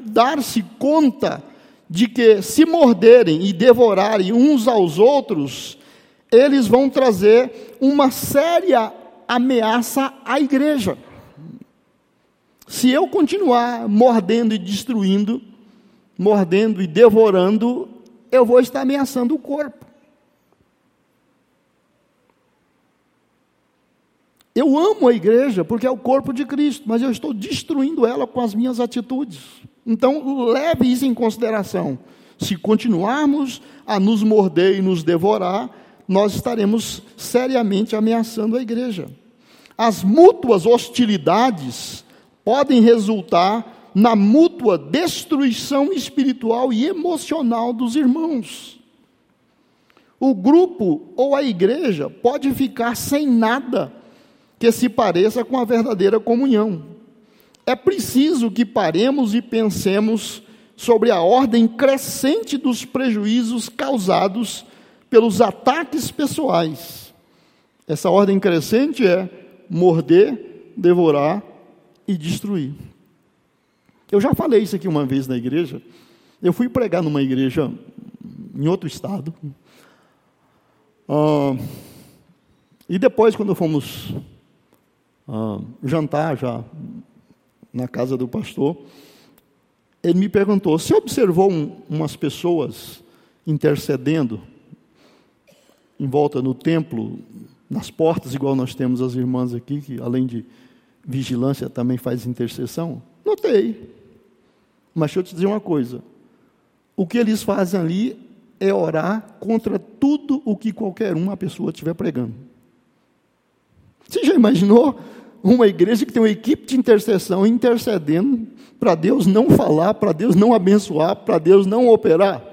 dar-se conta de que, se morderem e devorarem uns aos outros, eles vão trazer uma séria ameaça à igreja. Se eu continuar mordendo e destruindo, mordendo e devorando, eu vou estar ameaçando o corpo. Eu amo a igreja porque é o corpo de Cristo, mas eu estou destruindo ela com as minhas atitudes. Então, leve isso em consideração. Se continuarmos a nos morder e nos devorar, nós estaremos seriamente ameaçando a igreja. As mútuas hostilidades podem resultar na mútua destruição espiritual e emocional dos irmãos. O grupo ou a igreja pode ficar sem nada que se pareça com a verdadeira comunhão. É preciso que paremos e pensemos sobre a ordem crescente dos prejuízos causados pelos ataques pessoais. Essa ordem crescente é morder, devorar e destruir. Eu já falei isso aqui uma vez na igreja. Eu fui pregar numa igreja em outro estado. E depois, quando fomos jantar já na casa do pastor, ele me perguntou: você observou umas pessoas intercedendo em volta no templo, nas portas, igual nós temos as irmãs aqui, que além de vigilância também faz intercessão? Notei, mas deixa eu te dizer uma coisa: o que eles fazem ali é orar contra tudo o que qualquer uma pessoa estiver pregando. Você já imaginou uma igreja que tem uma equipe de intercessão intercedendo para Deus não falar, para Deus não abençoar, para Deus não operar?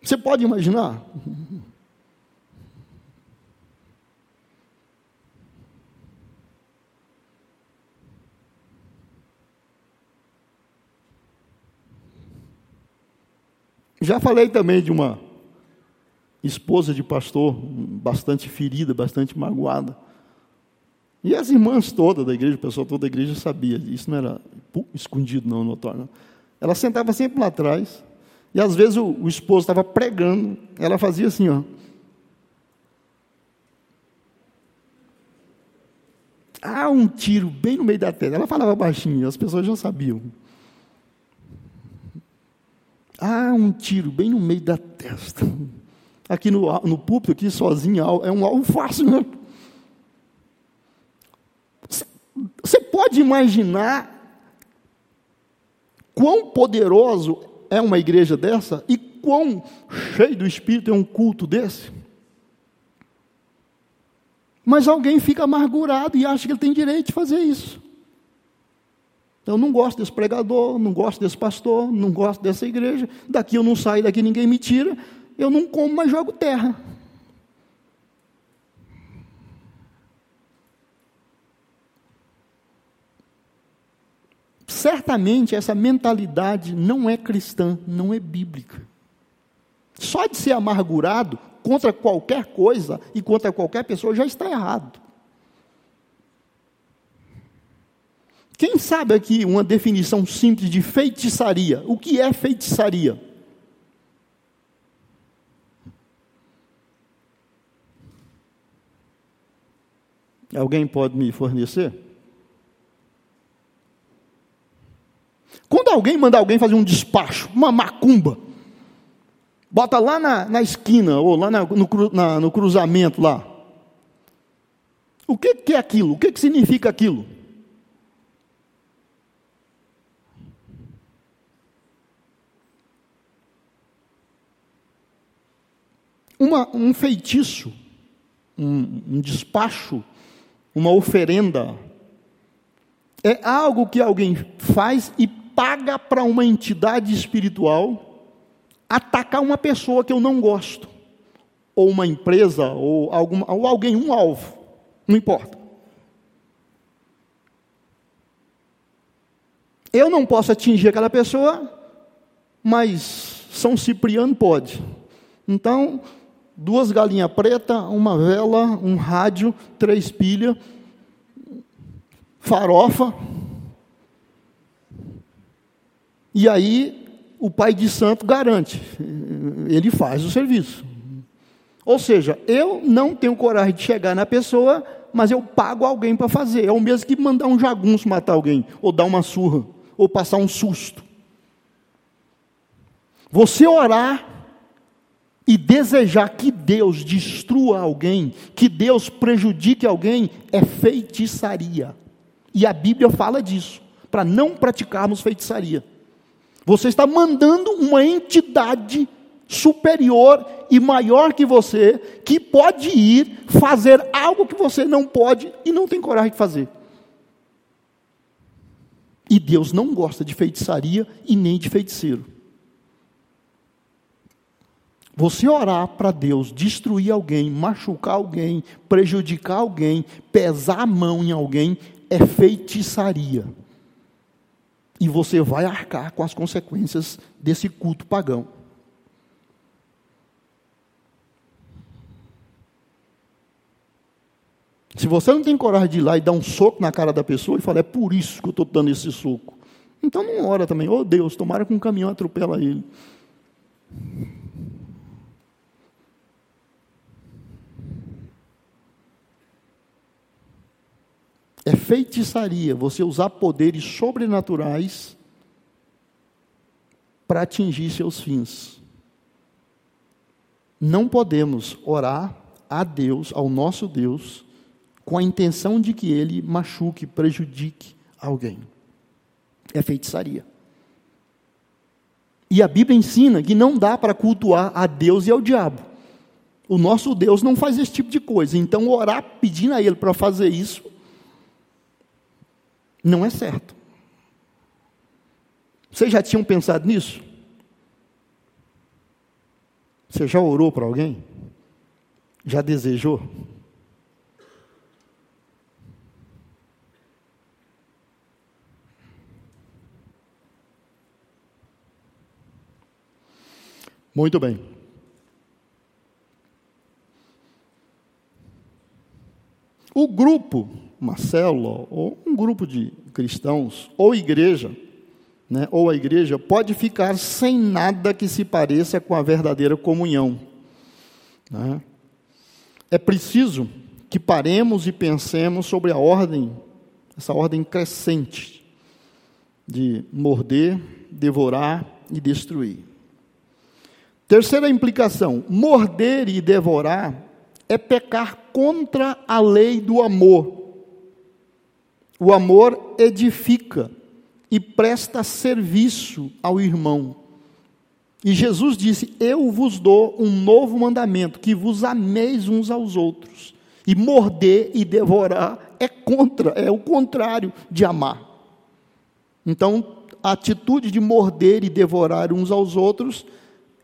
Você pode imaginar? Já falei também de uma esposa de pastor bastante ferida, bastante magoada. E as irmãs todas da igreja, o pessoal toda da igreja sabia. Isso não era escondido, não, notório. Ela sentava sempre lá atrás. E às vezes o esposo estava pregando. Ela fazia assim, ó. Ah, um tiro bem no meio da tela. Ela falava baixinho, as pessoas já sabiam. Ah, um tiro bem no meio da testa. Aqui no púlpito, aqui sozinho, é um alvo fácil, né? Você pode imaginar quão poderoso é uma igreja dessa e quão cheio do Espírito é um culto desse? Mas alguém fica amargurado e acha que ele tem direito de fazer isso. Eu não gosto desse pregador, não gosto desse pastor, não gosto dessa igreja. Daqui eu não saio, daqui ninguém me tira. Eu não como, mas jogo terra. Certamente essa mentalidade não é cristã, não é bíblica. Só de ser amargurado contra qualquer coisa e contra qualquer pessoa já está errado. Quem sabe aqui uma definição simples de feitiçaria? O que é feitiçaria? Alguém pode me fornecer? Quando alguém manda alguém fazer um despacho, uma macumba, bota lá na esquina, ou lá no cruzamento lá. O que é aquilo? O que significa aquilo? um feitiço, um despacho, uma oferenda, é algo que alguém faz e paga para uma entidade espiritual atacar uma pessoa que eu não gosto, ou uma empresa, ou alguém, um alvo, não importa. Eu não posso atingir aquela pessoa, mas São Cipriano pode. Então, 2 galinhas pretas, uma vela, um rádio, 3 pilhas, farofa. E aí, o pai de santo garante, ele faz o serviço. Ou seja, eu não tenho coragem de chegar na pessoa, mas eu pago alguém para fazer. É o mesmo que mandar um jagunço matar alguém, ou dar uma surra, ou passar um susto. Você orar e desejar que Deus destrua alguém, que Deus prejudique alguém, é feitiçaria. E a Bíblia fala disso, para não praticarmos feitiçaria. Você está mandando uma entidade superior e maior que você, que pode ir fazer algo que você não pode e não tem coragem de fazer. E Deus não gosta de feitiçaria e nem de feiticeiro. Você orar para Deus destruir alguém, machucar alguém, prejudicar alguém, pesar a mão em alguém, é feitiçaria. E você vai arcar com as consequências desse culto pagão. Se você não tem coragem de ir lá e dar um soco na cara da pessoa e falar, é por isso que eu estou dando esse soco, então não ora também. Oh Deus, tomara que um caminhão atropela ele. É feitiçaria você usar poderes sobrenaturais para atingir seus fins. Não podemos orar a Deus, ao nosso Deus, com a intenção de que ele machuque, prejudique alguém. É feitiçaria. E a Bíblia ensina que não dá para cultuar a Deus e ao diabo. O nosso Deus não faz esse tipo de coisa. Então, orar pedindo a ele para fazer isso, não é certo. Vocês já tinham pensado nisso? Você já orou para alguém? Já desejou? Muito bem. O grupo, uma célula, ou um grupo de cristãos, ou igreja, né, ou a igreja, pode ficar sem nada que se pareça com a verdadeira comunhão. Né? É preciso que paremos e pensemos sobre a ordem, essa ordem crescente, de morder, devorar e destruir. Terceira implicação, morder e devorar é pecar contra a lei do amor. O amor edifica e presta serviço ao irmão. E Jesus disse, eu vos dou um novo mandamento, que vos ameis uns aos outros. E morder e devorar é contra, é o contrário de amar. Então, a atitude de morder e devorar uns aos outros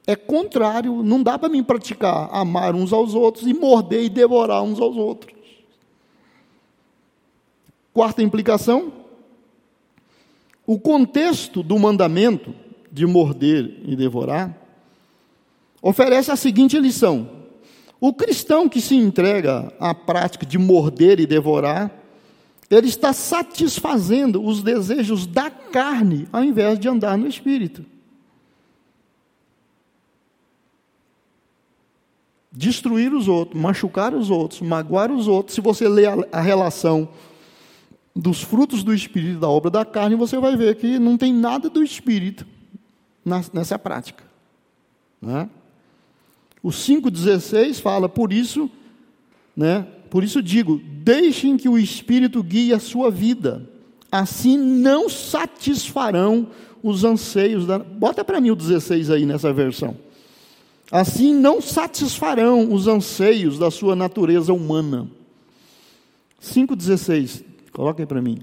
é contrário, não dá para mim praticar amar uns aos outros e morder e devorar uns aos outros. Quarta implicação, o contexto do mandamento de morder e devorar oferece a seguinte lição: o cristão que se entrega à prática de morder e devorar, ele está satisfazendo os desejos da carne ao invés de andar no espírito. Destruir os outros, machucar os outros, magoar os outros. Se você ler a relação dos frutos do Espírito e da obra da carne, você vai ver que não tem nada do Espírito nessa prática. Né? O 5,16 fala, por isso, né, por isso digo, deixem que o Espírito guie a sua vida, assim não satisfarão os anseios da... Bota para mim o 16 aí nessa versão. Assim não satisfarão os anseios da sua natureza humana. 5:16, coloca aí para mim.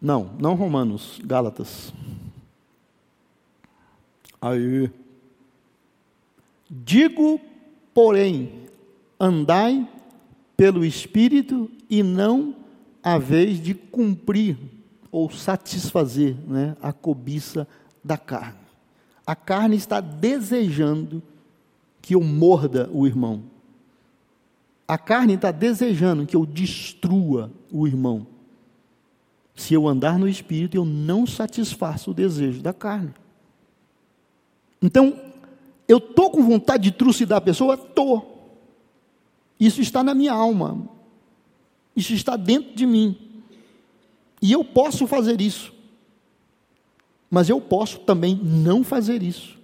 Não Romanos, Gálatas. Aí. Digo, porém, andai pelo Espírito e não haveis de cumprir ou satisfazer, né, a cobiça da carne. A carne está desejando que eu morda o irmão. A carne está desejando que eu destrua o irmão. Se eu andar no Espírito, eu não satisfaço o desejo da carne. Então, eu estou com vontade de trucidar a pessoa? Estou. Isso está na minha alma. Isso está dentro de mim. E eu posso fazer isso. Mas eu posso também não fazer isso.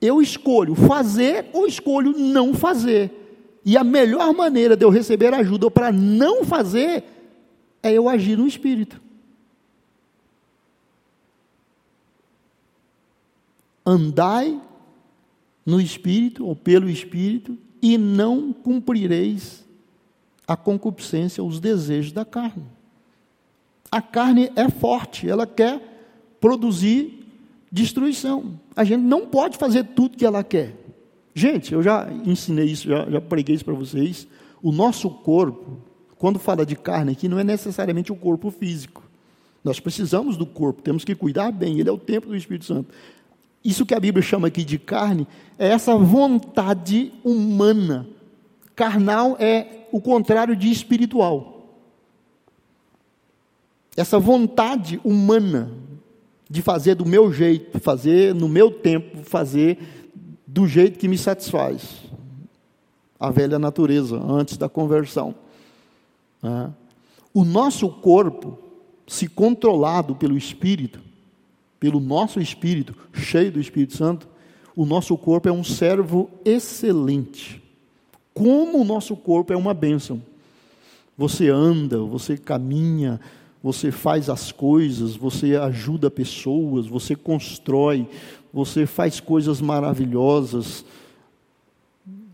Eu escolho fazer ou escolho não fazer. E a melhor maneira de eu receber ajuda para não fazer é eu agir no Espírito. Andai no Espírito, ou pelo Espírito, e não cumprireis a concupiscência, os desejos da carne. A carne é forte, ela quer produzir destruição. A gente não pode fazer tudo que ela quer. Gente, eu já ensinei isso, já preguei isso para vocês. O nosso corpo, quando fala de carne aqui, não é necessariamente o corpo físico. Nós precisamos do corpo, temos que cuidar bem, ele é o templo do Espírito Santo. Isso que a Bíblia chama aqui de carne é essa vontade humana. Carnal é o contrário de espiritual. Essa vontade humana de fazer do meu jeito, fazer no meu tempo, fazer do jeito que me satisfaz. A velha natureza, antes da conversão. O nosso corpo, se controlado pelo Espírito, pelo nosso espírito, cheio do Espírito Santo, o nosso corpo é um servo excelente. Como o nosso corpo é uma bênção. Você anda, você caminha, você faz as coisas, você ajuda pessoas, você constrói, você faz coisas maravilhosas,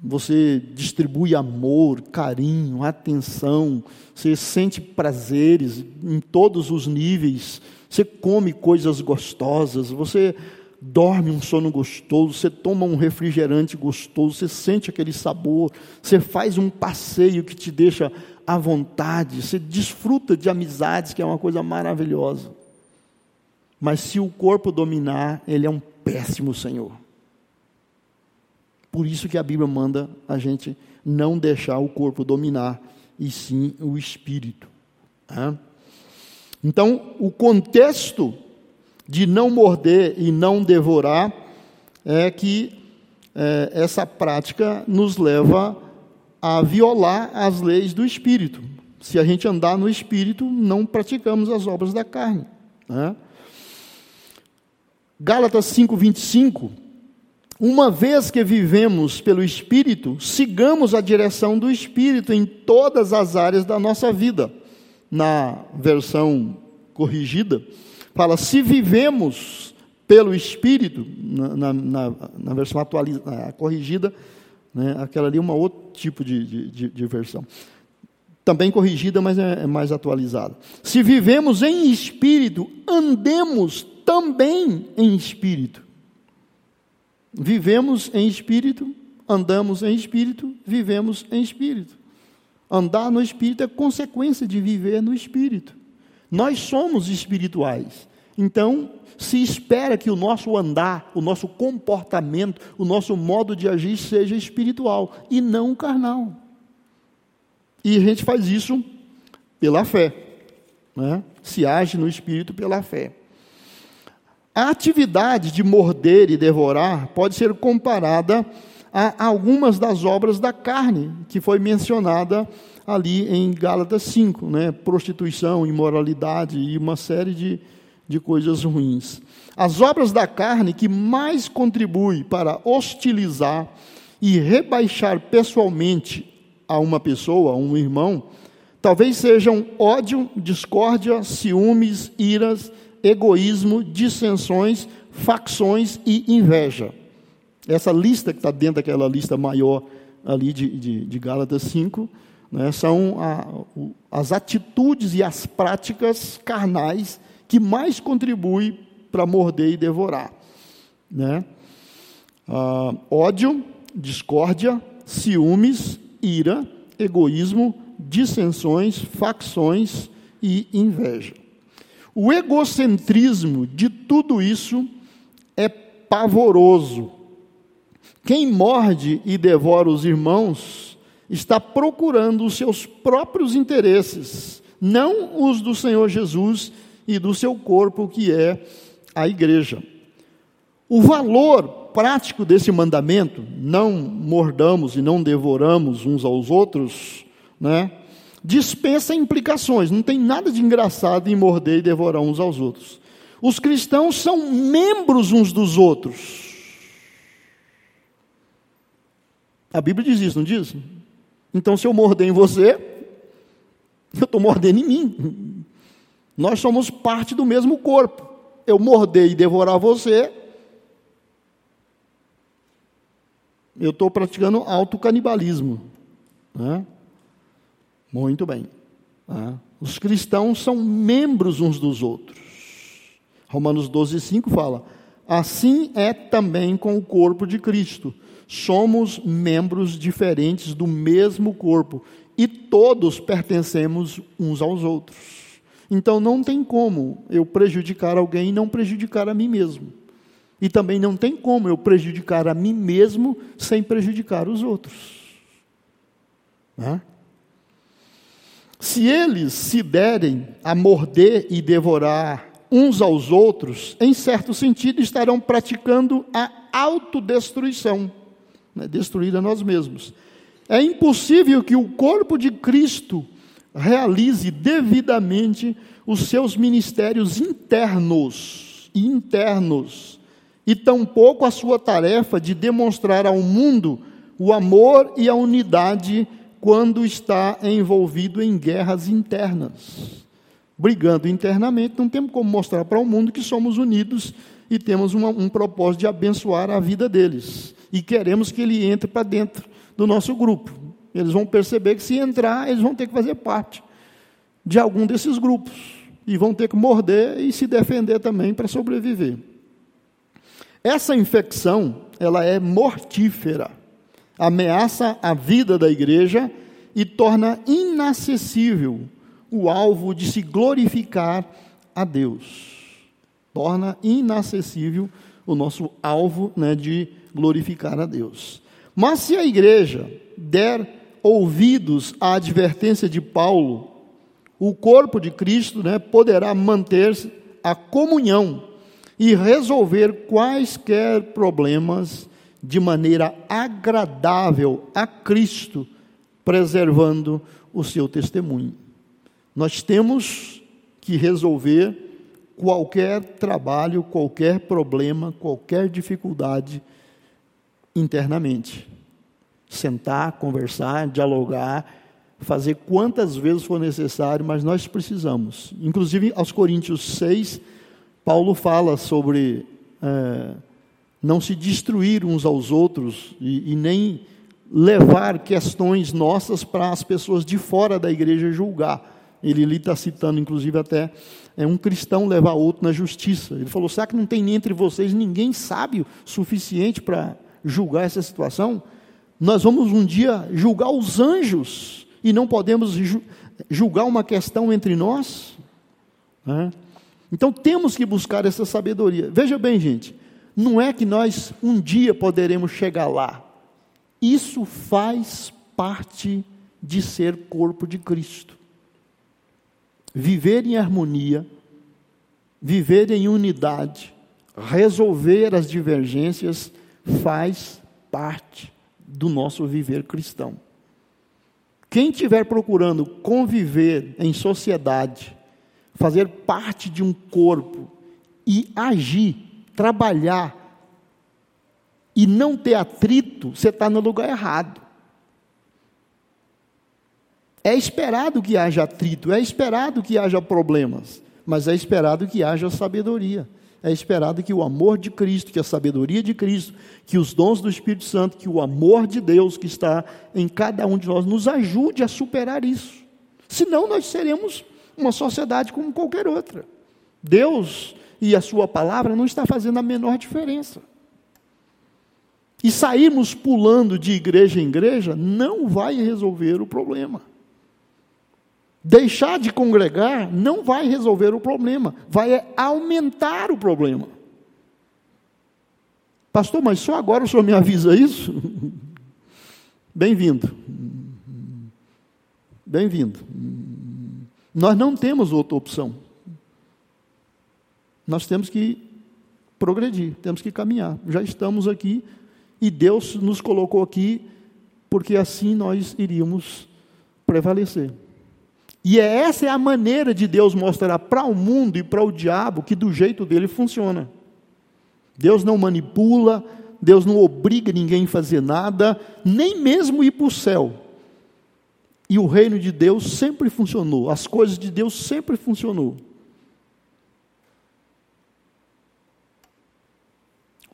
você distribui amor, carinho, atenção, você sente prazeres em todos os níveis. Você come coisas gostosas, você dorme um sono gostoso, você toma um refrigerante gostoso, você sente aquele sabor, você faz um passeio que te deixa à vontade, você desfruta de amizades, que é uma coisa maravilhosa. Mas se o corpo dominar, ele é um péssimo senhor. Por isso que a Bíblia manda a gente não deixar o corpo dominar, e sim o espírito. Né? Então, o contexto de não morder e não devorar é que essa prática nos leva a violar as leis do Espírito. Se a gente andar no Espírito, não praticamos as obras da carne. Né? Gálatas 5:25, uma vez que vivemos pelo Espírito, sigamos a direção do Espírito em todas as áreas da nossa vida. Na versão corrigida, fala, se vivemos pelo Espírito, na versão atualizada, corrigida, né, aquela ali é um outro tipo de versão. Também corrigida, mas é mais atualizada. Se vivemos em Espírito, andemos também em Espírito. Vivemos em Espírito, andamos em Espírito, vivemos em Espírito. Andar no Espírito é consequência de viver no Espírito. Nós somos espirituais. Então, se espera que o nosso andar, o nosso comportamento, o nosso modo de agir seja espiritual e não carnal. E a gente faz isso pela fé. Né? Se age no Espírito pela fé. A atividade de morder e devorar pode ser comparada a algumas das obras da carne, que foi mencionada ali em Gálatas 5, né? Prostituição, imoralidade e uma série de, de coisas ruins. As obras da carne que mais contribuem para hostilizar e rebaixar pessoalmente a uma pessoa, a um irmão, talvez sejam ódio, discórdia, ciúmes, iras, egoísmo, dissensões, facções e inveja. Essa lista que está dentro daquela lista maior ali de Gálatas 5, né, são as atitudes e as práticas carnais que mais contribuem para morder e devorar, né? Ódio, discórdia, ciúmes, ira, egoísmo, dissensões, facções e inveja. O egocentrismo de tudo isso é pavoroso. Quem morde e devora os irmãos está procurando os seus próprios interesses, não os do Senhor Jesus e do seu corpo, que é a igreja. O valor prático desse mandamento, não mordamos e não devoramos uns aos outros, né, dispensa implicações. Não tem nada de engraçado em morder e devorar uns aos outros. Os cristãos são membros uns dos outros. A Bíblia diz isso, não diz? Então, se eu morder em você, eu estou mordendo em mim. Nós somos parte do mesmo corpo. Eu morder e devorar você, eu estou praticando autocanibalismo, né? Muito bem. Né? Os cristãos são membros uns dos outros. Romanos 12,5 fala: assim é também com o corpo de Cristo. Somos membros diferentes do mesmo corpo e todos pertencemos uns aos outros. Então, não tem como eu prejudicar alguém e não prejudicar a mim mesmo. E também não tem como eu prejudicar a mim mesmo sem prejudicar os outros. Né? Se eles se derem a morder e devorar uns aos outros, em certo sentido estarão praticando a autodestruição, né? Destruir a nós mesmos. É impossível que o corpo de Cristo realize devidamente os seus ministérios internos, e tampouco a sua tarefa de demonstrar ao mundo o amor e a unidade quando está envolvido em guerras internas. Brigando internamente, não temos como mostrar para o mundo que somos unidos e temos um propósito de abençoar a vida deles. E queremos que ele entre para dentro do nosso grupo. Eles vão perceber que, se entrar, eles vão ter que fazer parte de algum desses grupos. E vão ter que morder e se defender também para sobreviver. Essa infecção, ela é mortífera. Ameaça a vida da igreja e torna inacessível o alvo de se glorificar a Deus. Torna inacessível o nosso alvo, né, de glorificar a Deus. Mas se a igreja der ouvidos à advertência de Paulo, o corpo de Cristo, né, poderá manter a comunhão e resolver quaisquer problemas de maneira agradável a Cristo, preservando o seu testemunho. Nós temos que resolver qualquer trabalho, qualquer problema, qualquer dificuldade internamente. Sentar, conversar, dialogar, fazer quantas vezes for necessário, mas nós precisamos. Inclusive, aos Coríntios 6, Paulo fala sobre não se destruir uns aos outros e nem levar questões nossas para as pessoas de fora da igreja julgar. Ele ali está citando, inclusive, até um cristão levar outro na justiça. Ele falou: será que não tem entre vocês ninguém sábio suficiente para julgar essa situação? Nós vamos um dia julgar os anjos e não podemos julgar uma questão entre nós? Né? Então, temos que buscar essa sabedoria. Veja bem, gente, não é que nós um dia poderemos chegar lá. Isso faz parte de ser corpo de Cristo. Viver em harmonia, viver em unidade, resolver as divergências faz parte do nosso viver cristão. Quem estiver procurando conviver em sociedade, fazer parte de um corpo e agir, trabalhar e não ter atrito, você está no lugar errado. É esperado que haja atrito, é esperado que haja problemas, mas é esperado que haja sabedoria. É esperado que o amor de Cristo, que a sabedoria de Cristo, que os dons do Espírito Santo, que o amor de Deus que está em cada um de nós, nos ajude a superar isso. Senão nós seremos uma sociedade como qualquer outra. Deus e a sua palavra não está fazendo a menor diferença. E sairmos pulando de igreja em igreja não vai resolver o problema. Deixar de congregar não vai resolver o problema, vai aumentar o problema. Pastor, mas só agora o senhor me avisa isso? Bem-vindo. Bem-vindo. Nós não temos outra opção. Nós temos que progredir, temos que caminhar. Já estamos aqui e Deus nos colocou aqui porque assim nós iríamos prevalecer. E essa é a maneira de Deus mostrar para o mundo e para o diabo que do jeito dele funciona. Deus não manipula, Deus não obriga ninguém a fazer nada, nem mesmo ir para o céu. E o reino de Deus sempre funcionou, as coisas de Deus sempre funcionou.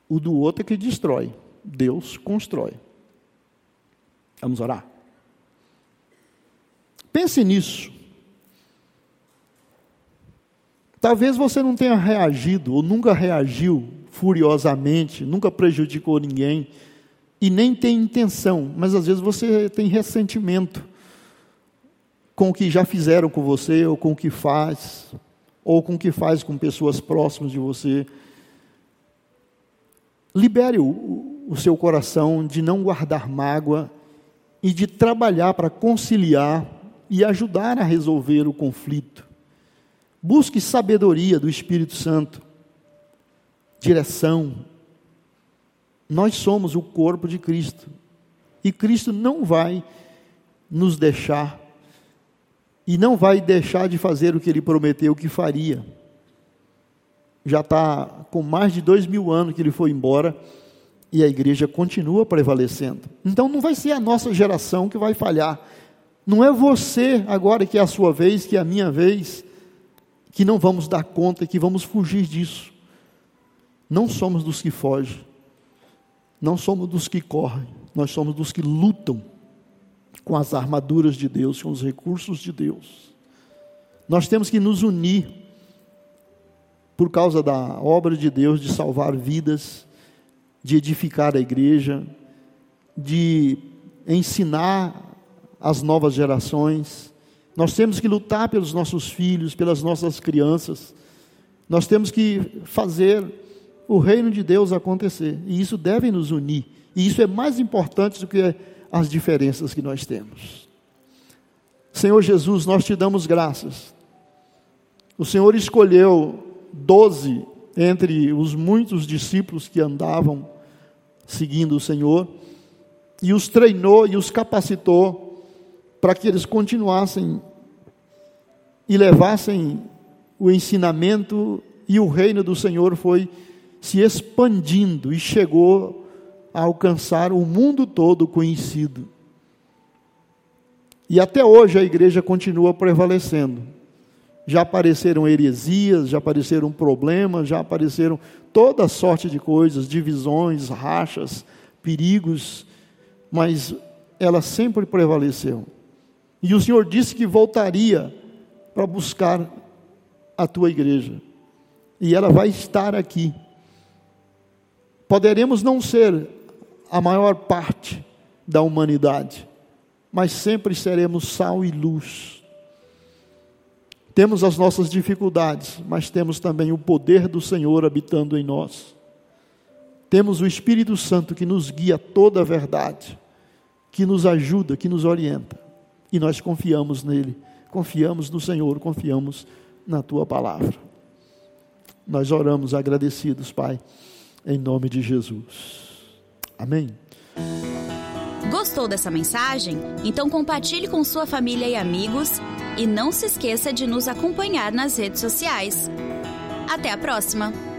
O do outro é que destrói, Deus constrói. Vamos orar? Pense nisso. Talvez você não tenha reagido, ou nunca reagiu furiosamente, nunca prejudicou ninguém, e nem tem intenção, mas às vezes você tem ressentimento com o que já fizeram com você, ou com o que faz, ou com o que faz com pessoas próximas de você. Libere o seu coração de não guardar mágoa e de trabalhar para conciliar e ajudar a resolver o conflito. Busque sabedoria do Espírito Santo, direção. Nós somos o corpo de Cristo e Cristo não vai nos deixar e não vai deixar de fazer o que Ele prometeu que faria. Já está com mais de 2000 anos que ele foi embora e a igreja continua prevalecendo. Então não vai ser a nossa geração que vai falhar. Não é você agora que é a sua vez, que é a minha vez, que não vamos dar conta, que vamos fugir disso. Não somos dos que fogem, não somos dos que correm, nós somos dos que lutam com as armaduras de Deus, com os recursos de Deus. Nós temos que nos unir por causa da obra de Deus, de salvar vidas, de edificar a igreja, de ensinar as novas gerações. Nós temos que lutar pelos nossos filhos, pelas nossas crianças. Nós temos que fazer o reino de Deus acontecer. E isso deve nos unir. E isso é mais importante do que as diferenças que nós temos. Senhor Jesus, nós te damos graças. O Senhor escolheu 12 entre os muitos discípulos que andavam seguindo o Senhor, e os treinou e os capacitou para que eles continuassem e levassem o ensinamento, e o reino do Senhor foi se expandindo e chegou a alcançar o mundo todo conhecido. E até hoje a igreja continua prevalecendo. Já apareceram heresias, já apareceram problemas, já apareceram toda sorte de coisas, divisões, rachas, perigos, mas ela sempre prevaleceu. E o Senhor disse que voltaria para buscar a tua igreja. E ela vai estar aqui. Poderemos não ser a maior parte da humanidade, mas sempre seremos sal e luz. Temos as nossas dificuldades, mas temos também o poder do Senhor habitando em nós. Temos o Espírito Santo que nos guia a toda a verdade, que nos ajuda, que nos orienta. E nós confiamos nele, confiamos no Senhor, confiamos na tua palavra. Nós oramos agradecidos, Pai, em nome de Jesus. Amém. Gostou dessa mensagem? Então compartilhe com sua família e amigos. E não se esqueça de nos acompanhar nas redes sociais. Até a próxima!